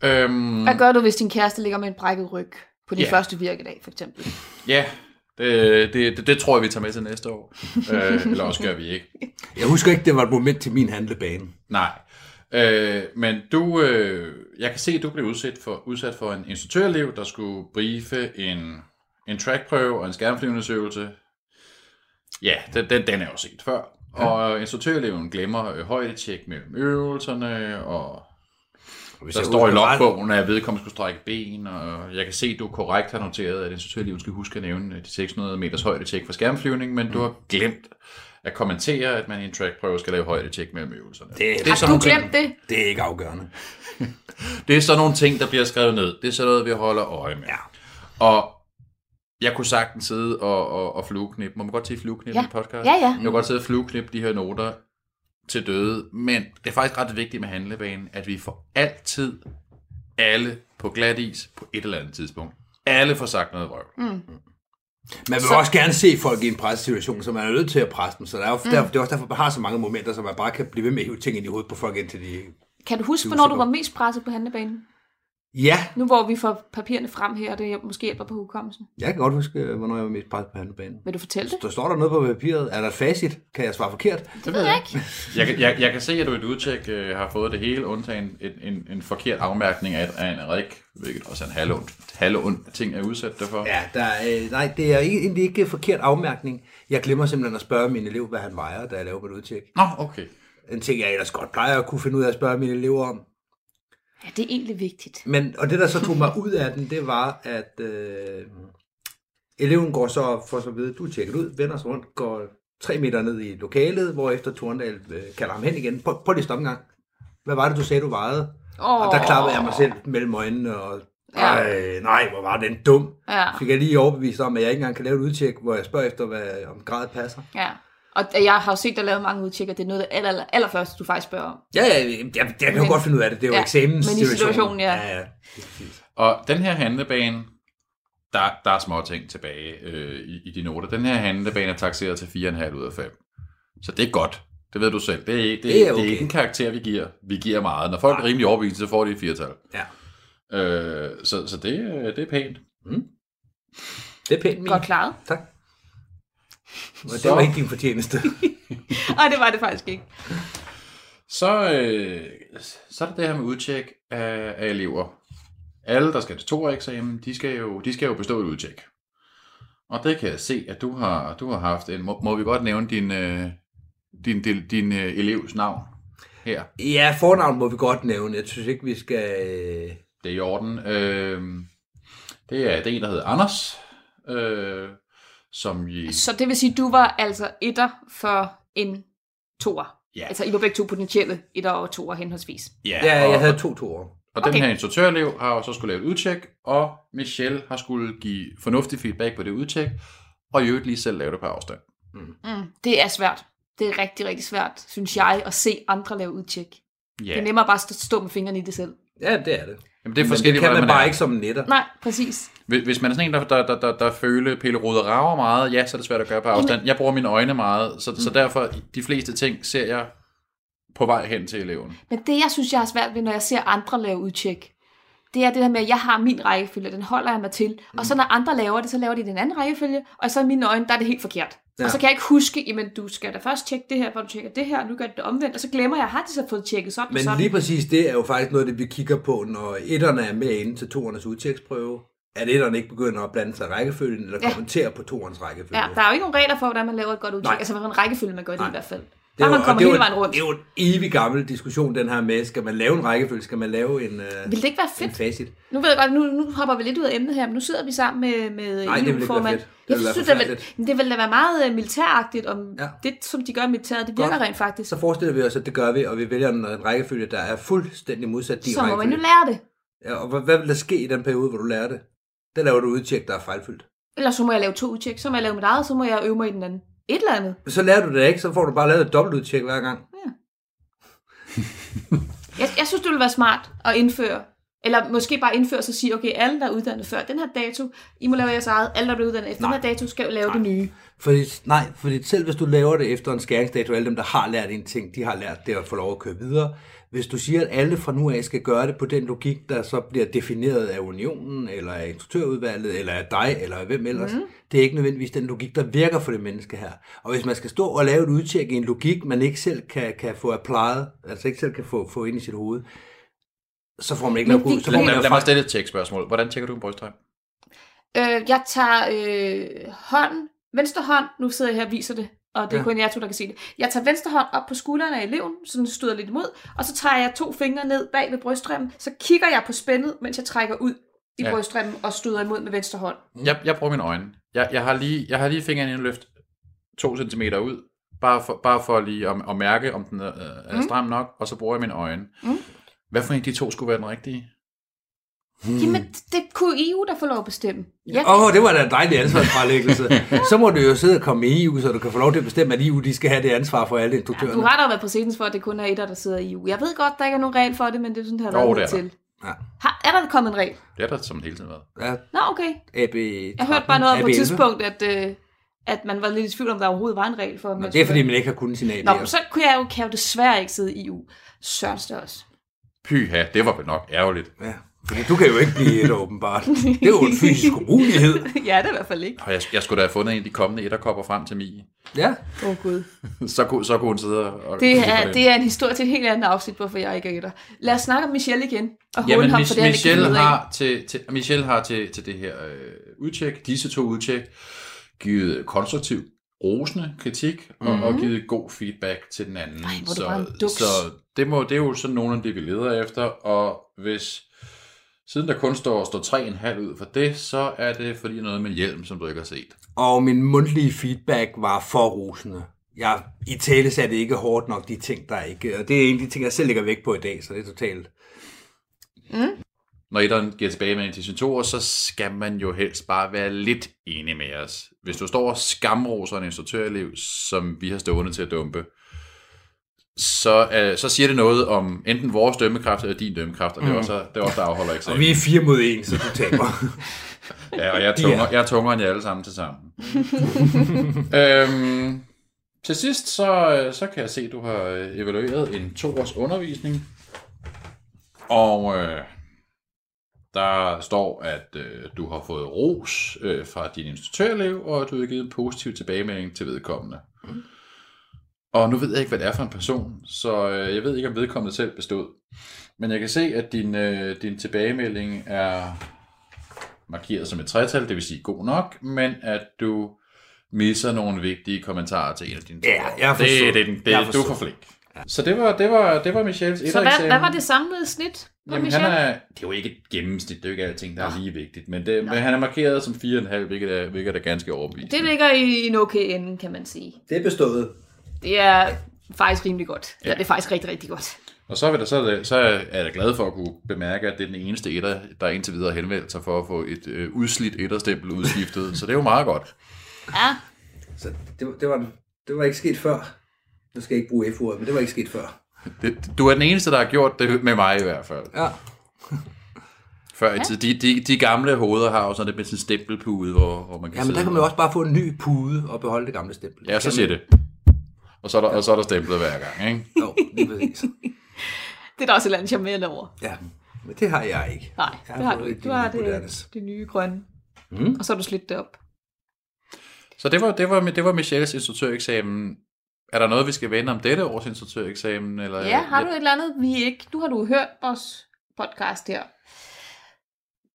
Hvad gør du, hvis din kæreste ligger med en brækket ryg på din første virkedag, for eksempel? Ja, det tror jeg, vi tager med til næste år. Eller også gør vi ikke. Jeg husker ikke, det var et moment til min handlebane. Nej. Men du, jeg kan se, at du blev udsat for en instruktørelev, der skulle briefe en trackprøve og en skærmflyvningsøvelse. Ja, den er jo set før. Ja. Og instruktøreleven glemmer højdetjek mellem øvelserne, og der står i logbogen, at vedkommende skulle strække ben, og jeg kan se, at du korrekt har noteret, at instruktøreleven skal huske at nævne de 600 meters højdetjek for skærmflyvning, men du har glemt at kommentere, at man i en trackprøve skal lave højdetjek mellem øvelserne. Har du glemt det? Det er ikke afgørende. Det er sådan nogle ting, der bliver skrevet ned. Det er sådan noget, vi holder øje med. Ja. Og jeg kunne sagtens sidde og flueknippe. Må man godt sige flueknippe i podcast? Ja. Jeg kunne godt sidde og flueknippe de her noter til døde. Men det er faktisk ret vigtigt med handlebanen, at vi får altid alle på glat is på et eller andet tidspunkt. Alle får sagt noget røv. Mm. Man vil også gerne se folk i en pressesituation, så man er nødt til at presse dem. Så der er derfor, det er også derfor, man har så mange momenter, så man bare kan blive ved med at hive ting ind i hovedet på folk indtil de... Kan du huske, hvornår du var mest presset på handlebanen? Ja. Nu hvor vi får papirerne frem her, og det måske hjælper på hukommelsen. Jeg kan godt huske, hvornår jeg var mest presset på handlebanen. Vil du fortælle det? Står der noget på papiret? Er der et facit? Kan jeg svare forkert? Det ved jeg ikke. Jeg kan se, at du i et udtjek har fået det hele, undtagen en forkert afmærkning af en rik, hvilket også er en halvund ting er udsat derfor. Ja, nej, det er egentlig ikke forkert afmærkning. Jeg glemmer simpelthen at spørge min elev, hvad han vejer, da jeg laver et udtjek. Nå, okay. En ting, jeg ellers godt plejer at kunne finde ud af at spørge mine elever om. Ja, det er egentlig vigtigt. Men, og det, der så tog mig ud af den, det var, at eleven går så for så vidt, du er tjekket ud, vender sig rundt, går 3 meter ned i lokalet, hvorefter Torndal kalder ham hen igen. Prøv lige at stoppe en gang. Hvad var det, du sagde, du vejede? Og der klappede jeg mig selv mellem øjnene, og nej, hvor var den dum. Ja. Fik jeg lige overbevist om, at jeg ikke engang kan lave et udtjek, hvor jeg spørger efter, om gradet passer. Ja. Og jeg har jo set dig lave mange udtjekker. Det er noget, det allerførste, du faktisk spørger om. Ja, jeg kan jo godt finde ud af det. Det er jo eksamenssituationen. Men i situationen, ja. Og den her handlebane, der er små ting tilbage i de noter. Den her handlebane er takseret til 4,5 ud af 5. Så det er godt. Det ved du selv. Det er okay. Det er ikke en karakter, vi giver. Vi giver meget. Når folk er rimelig overbevist, så får de et 4-tal. Ja. Så det er pænt. Mm. Det er pænt, Mie. Godt klaret. Tak. Det var ikke din fortjeneste. Nej, det var det faktisk ikke. Så er det her med udtjek af elever. Alle, der skal til 2'er-eksamen, de skal jo bestå et udtjek. Og det kan jeg se, at du har haft en... Må vi godt nævne din elevs navn her? Ja, fornavn må vi godt nævne. Jeg synes ikke, vi skal... Det er i orden. Det er en, der hedder Anders. Så det vil sige, at du var altså etter for en toer. Ja. Altså I var begge to potentielle etter og toer henholdsvis. Ja, jeg havde 2 toer. Og okay. Den her instruktørelev har jo så skulle lave et udtjek, og Michelle har skulle give fornuftig feedback på det udtjek, og i øvrigt lige selv lave det på afstand. Mm. Mm, det er svært. Det er rigtig, rigtig svært, synes jeg, at se andre lave udtjek. Yeah. Det er nemmere bare at stå med fingrene i det selv. Ja, det er det. Jamen, det er forskelligt, det kan man bare ikke som netter. Nej, præcis. Hvis man er sådan en, der føler pilleruder rager meget, ja, så er det svært at gøre på afstand. Jeg bruger mine øjne meget, så derfor de fleste ting ser jeg på vej hen til eleven. Men det, jeg synes, jeg har svært ved, når jeg ser andre lave udtjek, det er det der med, at jeg har min rækkefølge, den holder jeg mig til. Mm. Og så når andre laver det, så laver de den anden rækkefølge, og så i mine øjne, der er det helt forkert. Ja. Og så kan jeg ikke huske, jamen du skal da først tjekke det her, hvor du tjekker det her, og nu gør det omvendt, og så glemmer jeg, har de så fået tjekket sådan. Men lige præcis det er jo faktisk noget, det vi kigger på, når etterne er med inde til toernes udtjeksprøve, at etterne ikke begynder at blande sig i rækkefølgen, eller kommentere på toernes rækkefølge. Ja, der er jo ikke nogen regler for, hvordan man laver et godt udtjek, altså hvilken rækkefølge man gør det i hvert fald. Det var, man hele vejen rundt. Det er jo en evig gammel diskussion, den her med, skal man lave en rækkefølge, skal man lave en facit? Vil det ikke være fedt? Nu ved jeg godt, nu hopper vi lidt ud af emnet her, men nu sidder vi sammen med EU-formand. Det vil da være meget militæragtigt, om det, som de gør militæret, det virker rent faktisk. Så forestiller vi os, at det gør vi, og vi vælger en rækkefølge, der er fuldstændig modsat din rækkefølge. Så må man jo lære det. Ja, og hvad vil der ske i den periode, hvor du lærer det? Der laver du udtjek, der er fejlfyldt. Eller så må jeg lave 2 udtjek, så må jeg lave mit eget, så må jeg øve mig i den anden. Et eller andet. Så lærer du det ikke, så får du bare lavet et dobbeltudtjek hver gang. Ja. jeg synes, det ville være smart at indføre, eller måske bare indføre så sige, okay, alle, der er uddannet før den her dato, I må lave jeres eget, alle, der bliver uddannet efter den her dato, skal jo lave det nye. Fordi selv hvis du laver det efter en skæringsdato, alle dem, der har lært en ting, de har lært det at få lov at køre videre. Hvis du siger, at alle fra nu af skal gøre det på den logik, der så bliver defineret af unionen, eller af instruktørudvalget, eller af dig, eller af hvem ellers, det er ikke nødvendigvis den logik, der virker for det menneske her. Og hvis man skal stå og lave et udtjek i en logik, man ikke selv kan få applied, altså ikke selv kan få ind i sit hoved, så får man ikke noget ud. Lad mig stille et tjekspørgsmål. Hvordan tjekker du en bryststrøm? Jeg tager hånden, venstre hånd, nu sidder jeg her og viser det. Og det er kun jer to, der kan se det. Jeg tager venstre hånd op på skuldrene af eleven, så den støder lidt imod, og så tager jeg 2 fingre ned bag ved bryststrømmen, så kigger jeg på spændet, mens jeg trækker ud i bryststrømmen og støder imod med venstre hånd. Jeg bruger mine øjne. Jeg har lige fingeren indløft 2 centimeter ud, bare for lige at mærke, om den er stram nok, og så bruger jeg mine øjne. Mm. Hvad for en af de 2 skulle være den rigtige? Jamen, det kunne EU da få lov at bestemme. Det var da en dejlig ansvarsfralæggelse. Så må du jo sidde og komme i EU, så du kan få lov til at bestemme, at EU de skal have det ansvar for alle instruktørerne. Ja, du har da været præcedens for, at det kun er etter, der sidder i EU. Jeg ved godt, der ikke er nogen regel for det, men det er sådan, det har været med til. Ja. Er der kommet en regel? Det er der som hele tiden været. Ja. Nå, okay. Jeg hørte bare noget på et tidspunkt, at man var lidt i tvivl om, der overhovedet var en regel for. Nå, det er fordi, man ikke har kunnet sin AB. Nå, så kan jeg jo desværre ikke sidde i EU. Sørens det også. Pyha, det var nok ærgerligt. Ja. Fordi du kan jo ikke blive et åbenbart. Det er jo en fysisk umulighed. Ja, det er i hvert fald ikke. Og jeg skulle da have fundet en af de kommende etterkopper frem til Mie. Ja. Åh gud. Så kunne hun sidde og... Det er en historie til et helt andet afsnit, hvorfor jeg ikke er etter. Lad os snakke om Michelle igen. Og jamen, ham, for Michelle har til det her udtjek, disse 2 udtjek, givet konstruktiv rosende kritik og givet god feedback til den anden. Nej, hvor det var en duks. Så det er jo sådan nogle af det, vi leder efter, og Hvis siden der kun står 3,5 ud for det, så er det fordi noget med hjelm, som du ikke har set. Og min mundtlige feedback var for rosende. Jeg italesatte ikke hårdt nok de ting, der ikke... Og det er egentlig de ting, jeg selv lægger vægt på i dag, så det er totalt... Mm. Når etteren giver tilbage med en til sin toer, så skal man jo helst bare være lidt enig med os. Hvis du står og skamroser en instruktørelev, som vi har stående til at dumpe, så siger det noget om enten vores dømmekraft eller din dømmekraft, og det er også der afholder eksamen. Og vi er 4 mod 1, så du taber. Ja, og jeg er tungere end jer alle sammen til sammen. Til sidst, så kan jeg se, at du har evalueret en 2-års undervisning, og... Der står, at du har fået ros fra din instruktørelev, og at du har givet en positiv tilbagemelding til vedkommende. Mm. Og nu ved jeg ikke, hvad det er for en person, så jeg ved ikke, om vedkommende selv bestod. Men jeg kan se, at din tilbagemelding er markeret som et 3-tal, det vil sige god nok, men at du misser nogle vigtige kommentarer til en af dine ting. Ja, jeg forstår. Du er for flink. Så det var Michelles ettereksamen. Så hvad var det samlede snit? Jamen, det er jo ikke et gennemsnit, det er jo ikke alting, der er lige vigtigt, men han er markeret som 4,5, hvilket er ganske overbevisende. Det ligger i en okay ende, kan man sige. Det er bestået. Det er faktisk rimelig godt. Ja, det er faktisk rigtig, rigtig godt. Og så er jeg glad for at kunne bemærke, at det er den eneste etter, der indtil videre henvendt sig for at få et udslidt etterstempel udskiftet, så det er jo meget godt. Ja. Så det var ikke sket før. Nu skal jeg ikke bruge F-ordet, men det var ikke sket før. Du er den eneste, der har gjort det med mig i hvert fald. Ja. Før i tid. De gamle hoveder har jo sådan lidt med sin stempelpude, hvor man kan sidde. Ja, men der kan man jo også bare få en ny pude og beholde det gamle stempel. Ja, så siger det. Og så er der, og så er der stemplet hver gang, ikke? Jo, lige præcis. Det er da også et eller andet charmerende over. Ja, men det har jeg ikke. Nej, det har du ikke. Du har det nye grønne. Mm. Og så har du slidt det op. Så det var Michelles instruktøreksamen. Er der noget, vi skal vende om dette års instruktøreksamen? Eller? Ja, har du et eller andet, vi ikke... Nu har du hørt vores podcast her.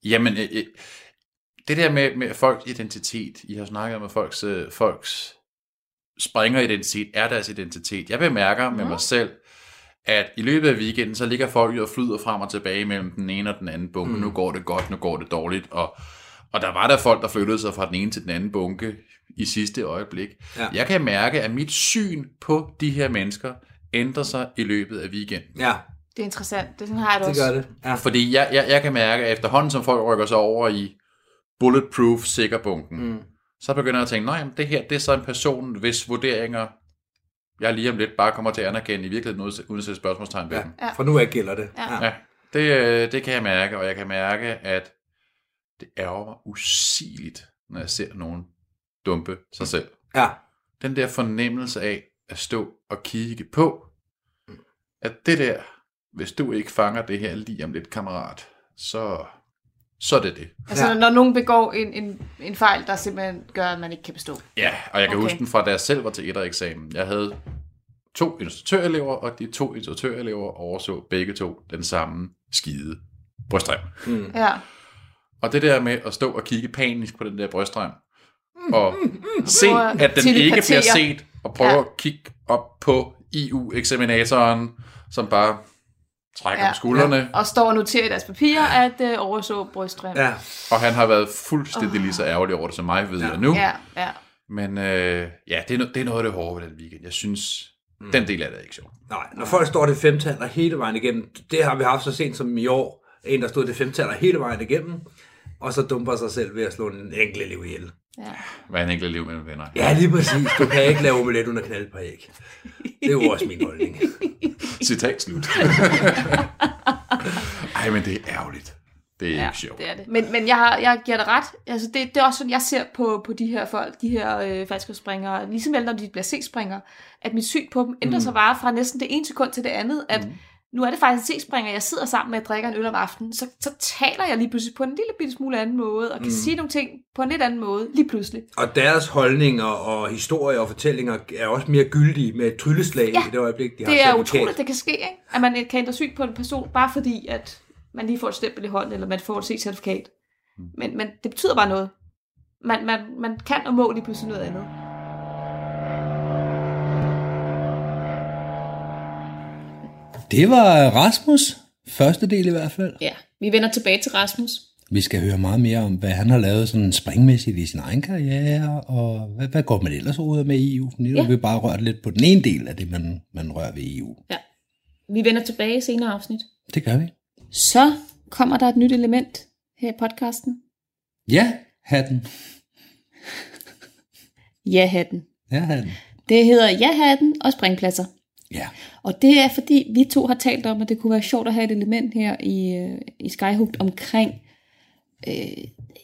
Jamen, det der med folks identitet. I har snakket om, at folks springer identitet, er deres identitet. Jeg bemærker med mig selv, at i løbet af weekenden, så ligger folk og flyder frem og tilbage mellem den ene og den anden bunke. Nu går det godt, nu går det dårligt. Og der var der folk, der flyttede sig fra den ene til den anden bunke i sidste øjeblik. Ja. Jeg kan mærke, at mit syn på de her mennesker ændrer sig i løbet af weekenden. Ja. Det er interessant. Det sådan har jeg det også. Det gør det. Ja. Fordi jeg kan mærke, at efterhånden som folk rykker sig over i bulletproof sikkerbunken, så begynder jeg at tænke, nej, det her det er så en person, hvis vurderinger jeg lige om lidt bare kommer til at anerkende i virkeligheden, uden at sætte spørgsmålstegn ved dem. Ja. For nu gælder det. Ja. Ja. Det kan jeg mærke, og jeg kan mærke, at det ærger mig usigeligt, når jeg ser nogen dumpe sig selv. Ja. Den der fornemmelse af at stå og kigge på, at det der, hvis du ikke fanger det her lige om lidt, kammerat, så er det det. Altså når nogen begår en fejl, der simpelthen gør, at man ikke kan bestå. Ja, og jeg kan huske den fra, da jeg selv var til ettereksamen. Jeg havde 2 instruktørelever, og de 2 instruktørelever overså begge 2 den samme skide brystrem. Mm. Ja. Og det der med at stå og kigge panisk på den der brystrem, og se, at den ikke bliver set, og prøve at kigge op på EU-eksaminatoren, som bare trækker på skuldrene. Ja. Og står og noterer i deres papirer, at overså brystræm. Ja. Og han har været fuldstændig lige så ærgerlig over det, som mig ved jeg nu. Ja. Ja. Men det er noget af det hårde ved den weekend. Jeg synes, den del af det er ikke sjovt. Nej, når folk står det 5-taller hele vejen igennem, det har vi haft så sent som i år, en der stod det 5-taller hele vejen igennem, og så dumper sig selv ved at slå en enkelt elev ihjel. Ja. Hvad en enkelt liv mellem venner. Ja, lige præcis. Du kan ikke lave omelet under knaldbræk. Det er jo også min holdning. Citat slut. Ej, men det er ærgerligt. Det er ikke sjovt. Det er det. Men jeg giver det ret. Altså, det er også sådan, jeg ser på de her folk, de her falskerspringere, ligesom når de bliver C-springere, at mit syn på dem ændrer sig bare fra næsten det ene sekund til det andet, at nu er det faktisk en C-springer, jeg sidder sammen med og drikker en øl om aftenen, så taler jeg lige pludselig på en lille bitte smule anden måde, og kan sige nogle ting på en lidt anden måde, lige pludselig. Og deres holdninger og historier og fortællinger er også mere gyldige med et trylleslag i det øjeblik, de har. Det er utroligt, det kan ske, ikke? At man kan ændre syn på en person, bare fordi, at man lige får et stempel i hånden, eller man får et C-certifikat. Men det betyder bare noget. Man kan og må lige pludselig noget andet. Det var Rasmus, første del i hvert fald. Ja, vi vender tilbage til Rasmus. Vi skal høre meget mere om, hvad han har lavet sådan springmæssigt i sin egen karriere, og hvad går man ellers ud med i EU? Nu har vi bare rørt lidt på den ene del af det, man rører ved EU. Ja, vi vender tilbage i senere afsnit. Det gør vi. Så kommer der et nyt element her i podcasten. Ja, hatten. Ja, hatten. Ja, hatten. Det hedder Ja, hatten og springpladser. Ja. Og det er fordi, vi to har talt om, at det kunne være sjovt at have et element her i Skyhooked omkring,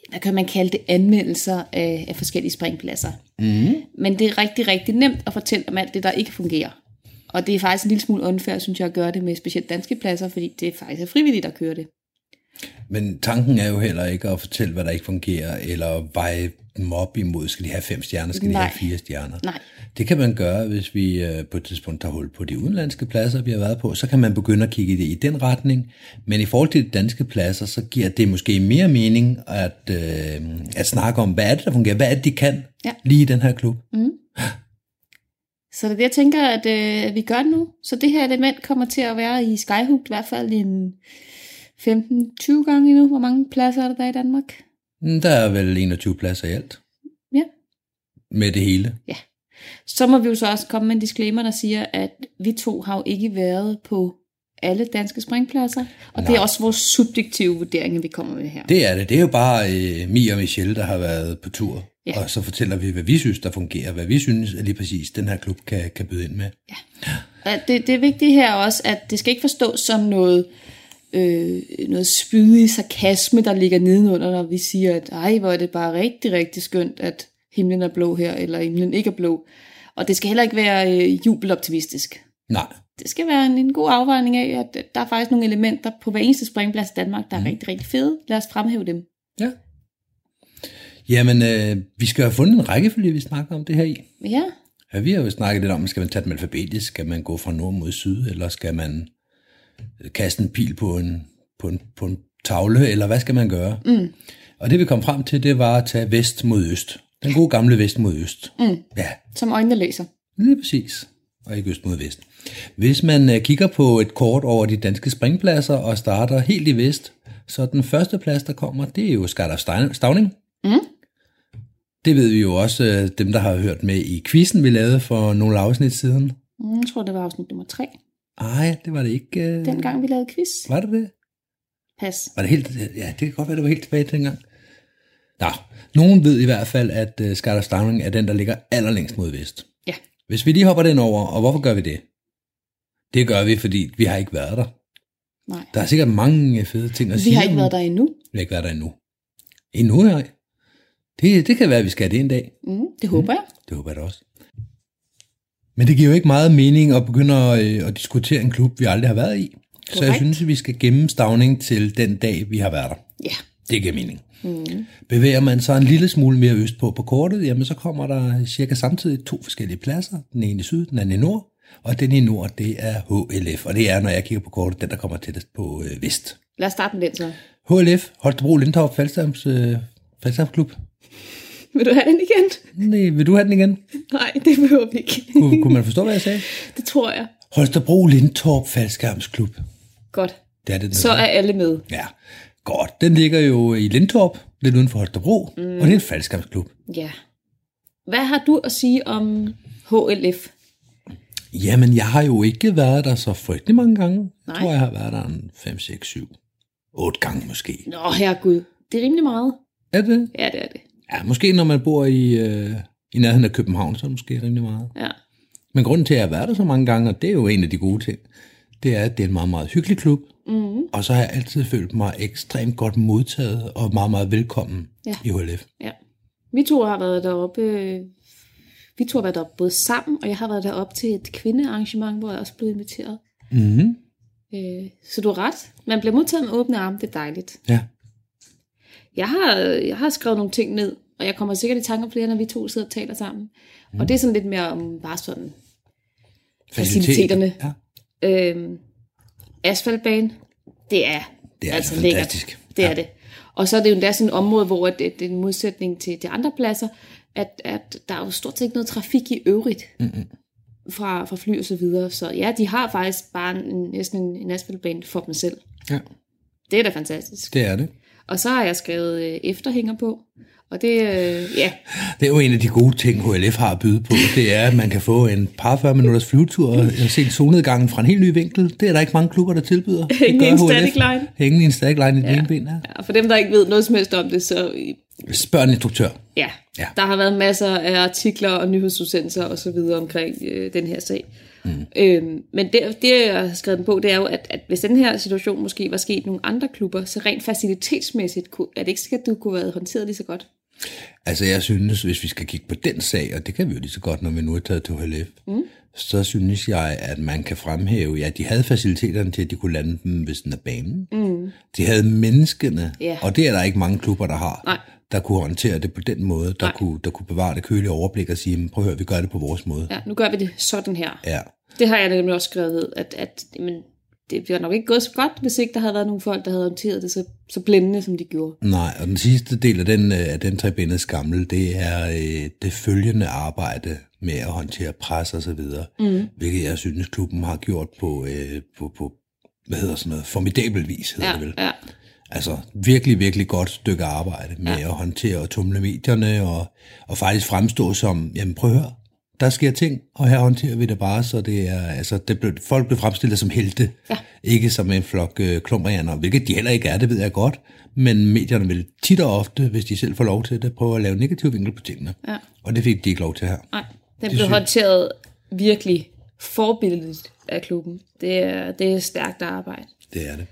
hvad kan man kalde det, anmeldelser af forskellige springpladser. Mm-hmm. Men det er rigtig, rigtig nemt at fortælle om alt det, der ikke fungerer. Og det er faktisk en lille smule unfair, synes jeg, at gøre det med specielt danske pladser, fordi det faktisk er frivilligt at køre det. Men tanken er jo heller ikke at fortælle, hvad der ikke fungerer, eller veje dem op imod, skal de have 5 stjerner, skal de have 4 stjerner. Nej. Det kan man gøre, hvis vi på et tidspunkt tager hul på de udenlandske pladser, vi har været på, så kan man begynde at kigge i den retning. Men i forhold til de danske pladser, så giver det måske mere mening at snakke om, hvad er det, der fungerer, hvad er det, de kan lige i den her klub. Mm. Så det er det, jeg tænker, at vi gør nu. Så det her element kommer til at være i Skyhooked, i hvert fald en 15-20 gange endnu. Hvor mange pladser er der i Danmark? Der er vel 21 pladser i alt. Ja. Med det hele. Ja. Så må vi jo så også komme med en disclaimer, der siger, at vi to har jo ikke været på alle danske springpladser. Og nej, det er også vores subjektive vurdering, vi kommer med her. Det er det. Det er jo bare Mie og Michelle, der har været på tur. Ja. Og så fortæller vi, hvad vi synes, der fungerer. Hvad vi synes, at lige præcis den her klub kan byde ind med. Ja. Det er vigtigt her også, at det skal ikke forstås som noget spydig sarkasme, der ligger nedenunder, når vi siger, at ej, hvor er det bare rigtig, rigtig skønt, at himlen er blå her, eller himlen ikke er blå. Og det skal heller ikke være jubeloptimistisk. Nej. Det skal være en god afvejning af, at der er faktisk nogle elementer på hver eneste springplads i Danmark, der er rigtig, rigtig fede. Lad os fremhæve dem. Ja. Jamen, vi skal have fundet en rækkefølge, vi snakker om det her i. Ja. Ja, vi har jo snakket lidt om, skal man tage dem alfabetisk? Skal man gå fra nord mod syd? Eller skal man kaste en pil på en tavle? Eller hvad skal man gøre? Mm. Og det vi kom frem til, det var at tage vest mod øst. Den gode gamle vest mod øst. Mm. Ja. Som øjnene læser. Lige præcis. Og ikke øst mod vest. Hvis man kigger på et kort over de danske springpladser og starter helt i vest, så den første plads, der kommer, det er jo Skarlaf Stavning. Mm. Det ved vi jo også, dem der har hørt med i quizzen, vi lavede for nogle afsnit siden. Jeg tror, det var afsnit nummer 3. Nej, det var det ikke. Dengang vi lavede quiz. Var det det? Pas. Var det helt? Ja, det kan godt være, det var helt tilbage dengang. Nå, nogen ved i hvert fald, at Skyhooked Stavning er den, der ligger allerlængst mod vest. Ja. Hvis vi lige hopper den over, og hvorfor gør vi det? Det gør vi, fordi vi har ikke været der. Nej. Der er sikkert mange fede ting at sige. Vi har ikke været der endnu. Vi har ikke været der endnu. Endnu, nej. Det kan være, at vi skal det en dag. Mm, det håber jeg. Det håber jeg også. Men det giver jo ikke meget mening at begynde at diskutere en klub, vi aldrig har været i. Correct. Så jeg synes, at vi skal gemme Stavning til den dag, vi har været der. Ja. Yeah. Det giver mening. Mm. Bevæger man så en lille smule mere øst på kortet, jamen så kommer der cirka samtidig 2 forskellige pladser. Den ene i syd, den anden i nord. Og den i nord, det er HLF. Og det er, når jeg kigger på kortet, den der kommer tættest på vest. Lad os starte med den så. HLF, Holstebro Lindtorp Falstermsklub. Vil du have den igen? Nej, vil du have den igen? Nej, det behøver vi ikke. Kunne man forstå, hvad jeg sagde? Det tror jeg. Holstebro Lindtorp Faldskærmsklub. Godt. Det er det, så er alle med. Ja, godt. Den ligger jo i Lindtorp, lidt uden for Holstebro, og det er en faldskærmsklub. Ja. Hvad har du at sige om HLF? Jamen, jeg har jo ikke været der så frygtelig mange gange. Nej. Jeg tror, jeg har været der en 5, 6, 7, 8 gange måske. Nå, herregud. Det er rimelig meget. Er det? Ja, det er det. Ja, måske når man bor i nærheden af København, så er det måske rimelig meget. Ja. Men grunden til, at jeg har været der så mange gange, og det er jo en af de gode ting, det er, at det er en meget, meget hyggelig klub. Mm-hmm. Og så har jeg altid følt mig ekstremt godt modtaget og meget, meget velkommen i HLF. Ja. Vi to har været deroppe både sammen, og jeg har været deroppe til et kvindearrangement, hvor jeg også blev inviteret. Mm-hmm. Så du har ret. Man bliver modtaget med åbne arme, det er dejligt. Ja. Jeg har skrevet nogle ting ned, og jeg kommer sikkert i tanke om flere, når vi to sidder og taler sammen. Mm. Og det er sådan lidt mere om bare sådan faciliteterne. Ja. Asfaltbane, det er altså fantastisk. Lækkert. Det er det. Og så er det jo endda sådan et område, hvor det er en modsætning til de andre pladser, at der er jo stort set ikke noget trafik i øvrigt fra fly og så videre. Så ja, de har faktisk bare næsten en asfaltbane for dem selv. Ja. Det er da fantastisk. Det er det. Og så har jeg skrevet efterhænger på. Og det, ja. Det er jo en af de gode ting, HLF har at byde på. Det er, at man kan få en par 40 minutters flyvetur og se solnedgangen fra en helt ny vinkel. Det er der ikke mange klubber, der tilbyder. Hængende i en static line. Hængende i en static line i ja. Dine ben. Ja. Ja, og for dem, der ikke ved noget som helst om det, så... Spørg en instruktør. Ja. Ja, der har været masser af artikler og nyhedsudsendelser og så videre omkring den her sag. Mm. Men det, jeg har skrevet på, det er jo, at hvis den her situation måske var sket i nogle andre klubber, så rent facilitetsmæssigt, er det ikke sikkert, at du kunne have været håndteret lige så godt? Altså jeg synes, hvis vi skal kigge på den sag, og det kan vi jo lige så godt, når vi nu er taget til HLF, så synes jeg, at man kan fremhæve, ja, de havde faciliteterne til, at de kunne lande dem ved sådan en banen. Mm. De havde menneskene, yeah. og det er der ikke mange klubber, der har. Nej. Der kunne håndtere det på den måde, der kunne bevare det kølige overblik og sige, prøv at høre, vi gør det på vores måde. Ja, nu gør vi det sådan her. Ja. Det har jeg nemlig også skrevet ned, at jamen, det bliver nok ikke gået så godt, hvis ikke der havde været nogle folk, der havde håndteret det så blændende, som de gjorde. Nej, og den sidste del af den trebindede skammel, det er det følgende arbejde med at håndtere pres og så videre, hvilket jeg synes, klubben har gjort på formidabel vis, hedder det vel. Ja. Altså virkelig, virkelig godt stykke arbejde med at håndtere og tumle medierne og faktisk fremstå som, jamen prøv at høre, der sker ting, og her håndterer vi det bare, så det er, altså, folk blev fremstillet som helte, ikke som en flok klumperhjerner, hvilket de heller ikke er, det ved jeg godt, men medierne vil tit og ofte, hvis de selv får lov til det, prøve at lave negativ vinkel på tingene, og det fik de ikke lov til her. Nej, den blev håndteret virkelig forbilledligt af klubben. Det er stærkt arbejde. Det er det.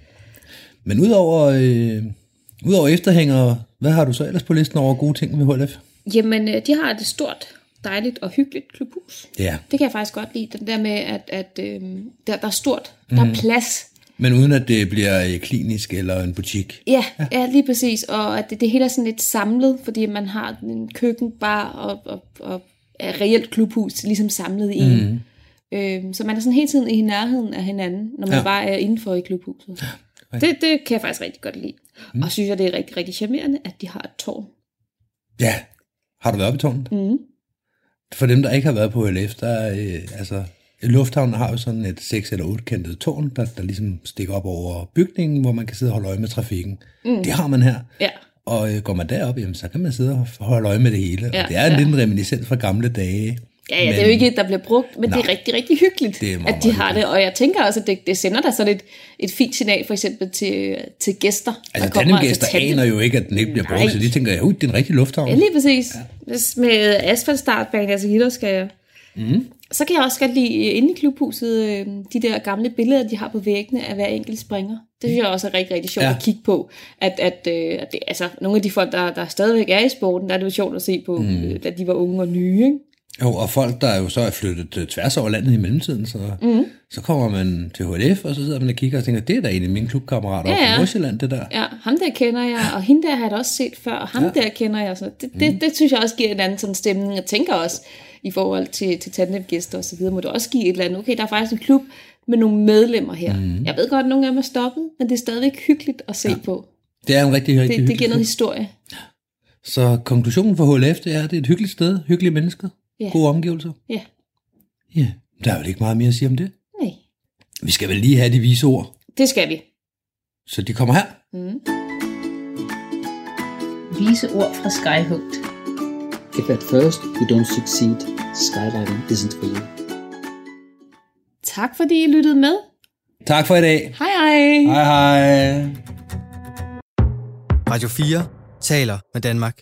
Men udover efterhængere, hvad har du så ellers på listen over gode ting ved HLF? Jamen, de har et stort, dejligt og hyggeligt klubhus. Ja. Det kan jeg faktisk godt lide, den der med, at der er stort, der er plads. Men uden at det bliver klinisk eller en butik. Ja, lige præcis. Og at det hele er sådan lidt samlet, fordi man har en køkkenbar og et reelt klubhus ligesom samlet i en. Så man er sådan hele tiden i nærheden af hinanden, når man bare er indenfor i klubhuset. Ja. Det kan jeg faktisk rigtig godt lide. Og synes jeg, det er rigtig, rigtig charmerende, at de har et tårn. Ja, har du været oppe i tårnet? Mm. For dem, der ikke har været på HLF, Lufthavnen har jo sådan et 6 eller 8 kantet tårn, der ligesom stikker op over bygningen, hvor man kan sidde og holde øje med trafikken. Mm. Det har man her. Ja. Og går man derop, jamen, så kan man sidde og holde øje med det hele. Ja, og det er en lille reminiscens fra gamle dage. Ja, men det er jo ikke et, der bliver brugt, men det er rigtig, rigtig hyggeligt, at de har det. Og jeg tænker også, at det sender da sådan et fint signal, for eksempel til gæster. Altså, tandemgæster aner jo ikke, at den ikke bliver brugt, så de tænker, det er en rigtig lufthavn. Ja, lige præcis. Ja. Med asfaltstartbanen, altså hitterskager. Mm. Så kan jeg også godt lide inde i klubhuset, de der gamle billeder, de har på væggene af hver enkelt springer. Det synes jeg også er rigtig, rigtig sjovt at kigge på. At det, altså, nogle af de folk, der stadigvæk er i sporten, der er det jo sjovt at se på, da de var unge og nye, ikke? Jo, og folk, der jo så er flyttet tværs over landet i mellemtiden, så kommer man til HLF, og så sidder man og kigger og tænker, det er der en af mine klubkammerater fra Nordsjælland, det der. Ja, ham der kender jeg, og hende der har jeg da også set før, og ham der kender jeg. Så det synes jeg også giver en anden sådan stemning, og tænker også i forhold til tandemgæster og så videre, må det også give et eller andet. Okay, der er faktisk en klub med nogle medlemmer her. Mm. Jeg ved godt, at nogle af dem er stoppet, men det er stadigvæk hyggeligt at se på. Det er en rigtig, rigtig hyggeligt. Det giver noget historie. Så konklusionen for HLF, det er, at det er et hyggeligt sted, hyggelige mennesker. Yeah. Gode omgivelser. Ja. Yeah. Ja, der er jo ikke meget mere at sige om det. Nej. Vi skal vel lige have de vise ord. Det skal vi. Så de kommer her. Vise ord fra Skyhooked. If at first you don't succeed, skydiving isn't for you. Tak fordi I lyttede med. Tak for i dag. Hej hej. Hej hej. Radio 4 taler med Danmark.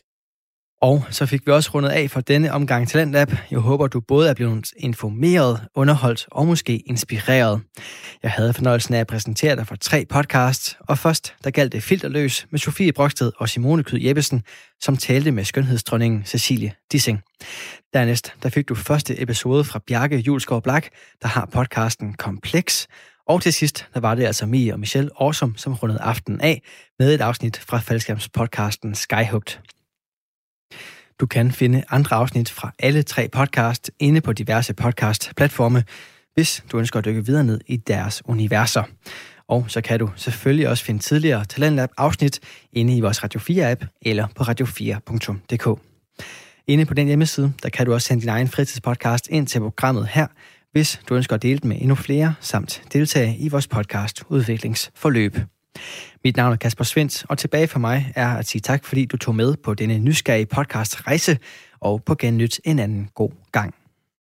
Og så fik vi også rundet af for denne omgang Talentlab. Jeg håber, du både er blevet informeret, underholdt og måske inspireret. Jeg havde fornøjelsen af at præsentere dig for 3 podcasts, og først der galt det Filterløs med Sofie Broksted og Simone Kyd Jeppesen, som talte med skønhedsdronningen Cecilie Dising. Dernæst der fik du første episode fra Bjarke Juulsgaard Blak, der har podcasten Kompleks. Og til sidst, der var det altså Mie og Michelle Aarsum, som rundede aftenen af med et afsnit fra faldskærmspodcasten Skyhooked. Du kan finde andre afsnit fra alle 3 podcast inde på diverse podcast-platforme, hvis du ønsker at dykke videre ned i deres universer. Og så kan du selvfølgelig også finde tidligere Talentlab-afsnit inde i vores Radio 4-app eller på radio4.dk. Inde på den hjemmeside, der kan du også sende din egen fritidspodcast ind til programmet her, hvis du ønsker at dele den med endnu flere, samt deltage i vores podcast-udviklingsforløb. Mit navn er Kasper Svendt, og tilbage for mig er at sige tak, fordi du tog med på denne nysgerrige podcast-rejse, og på genlyt en anden god gang.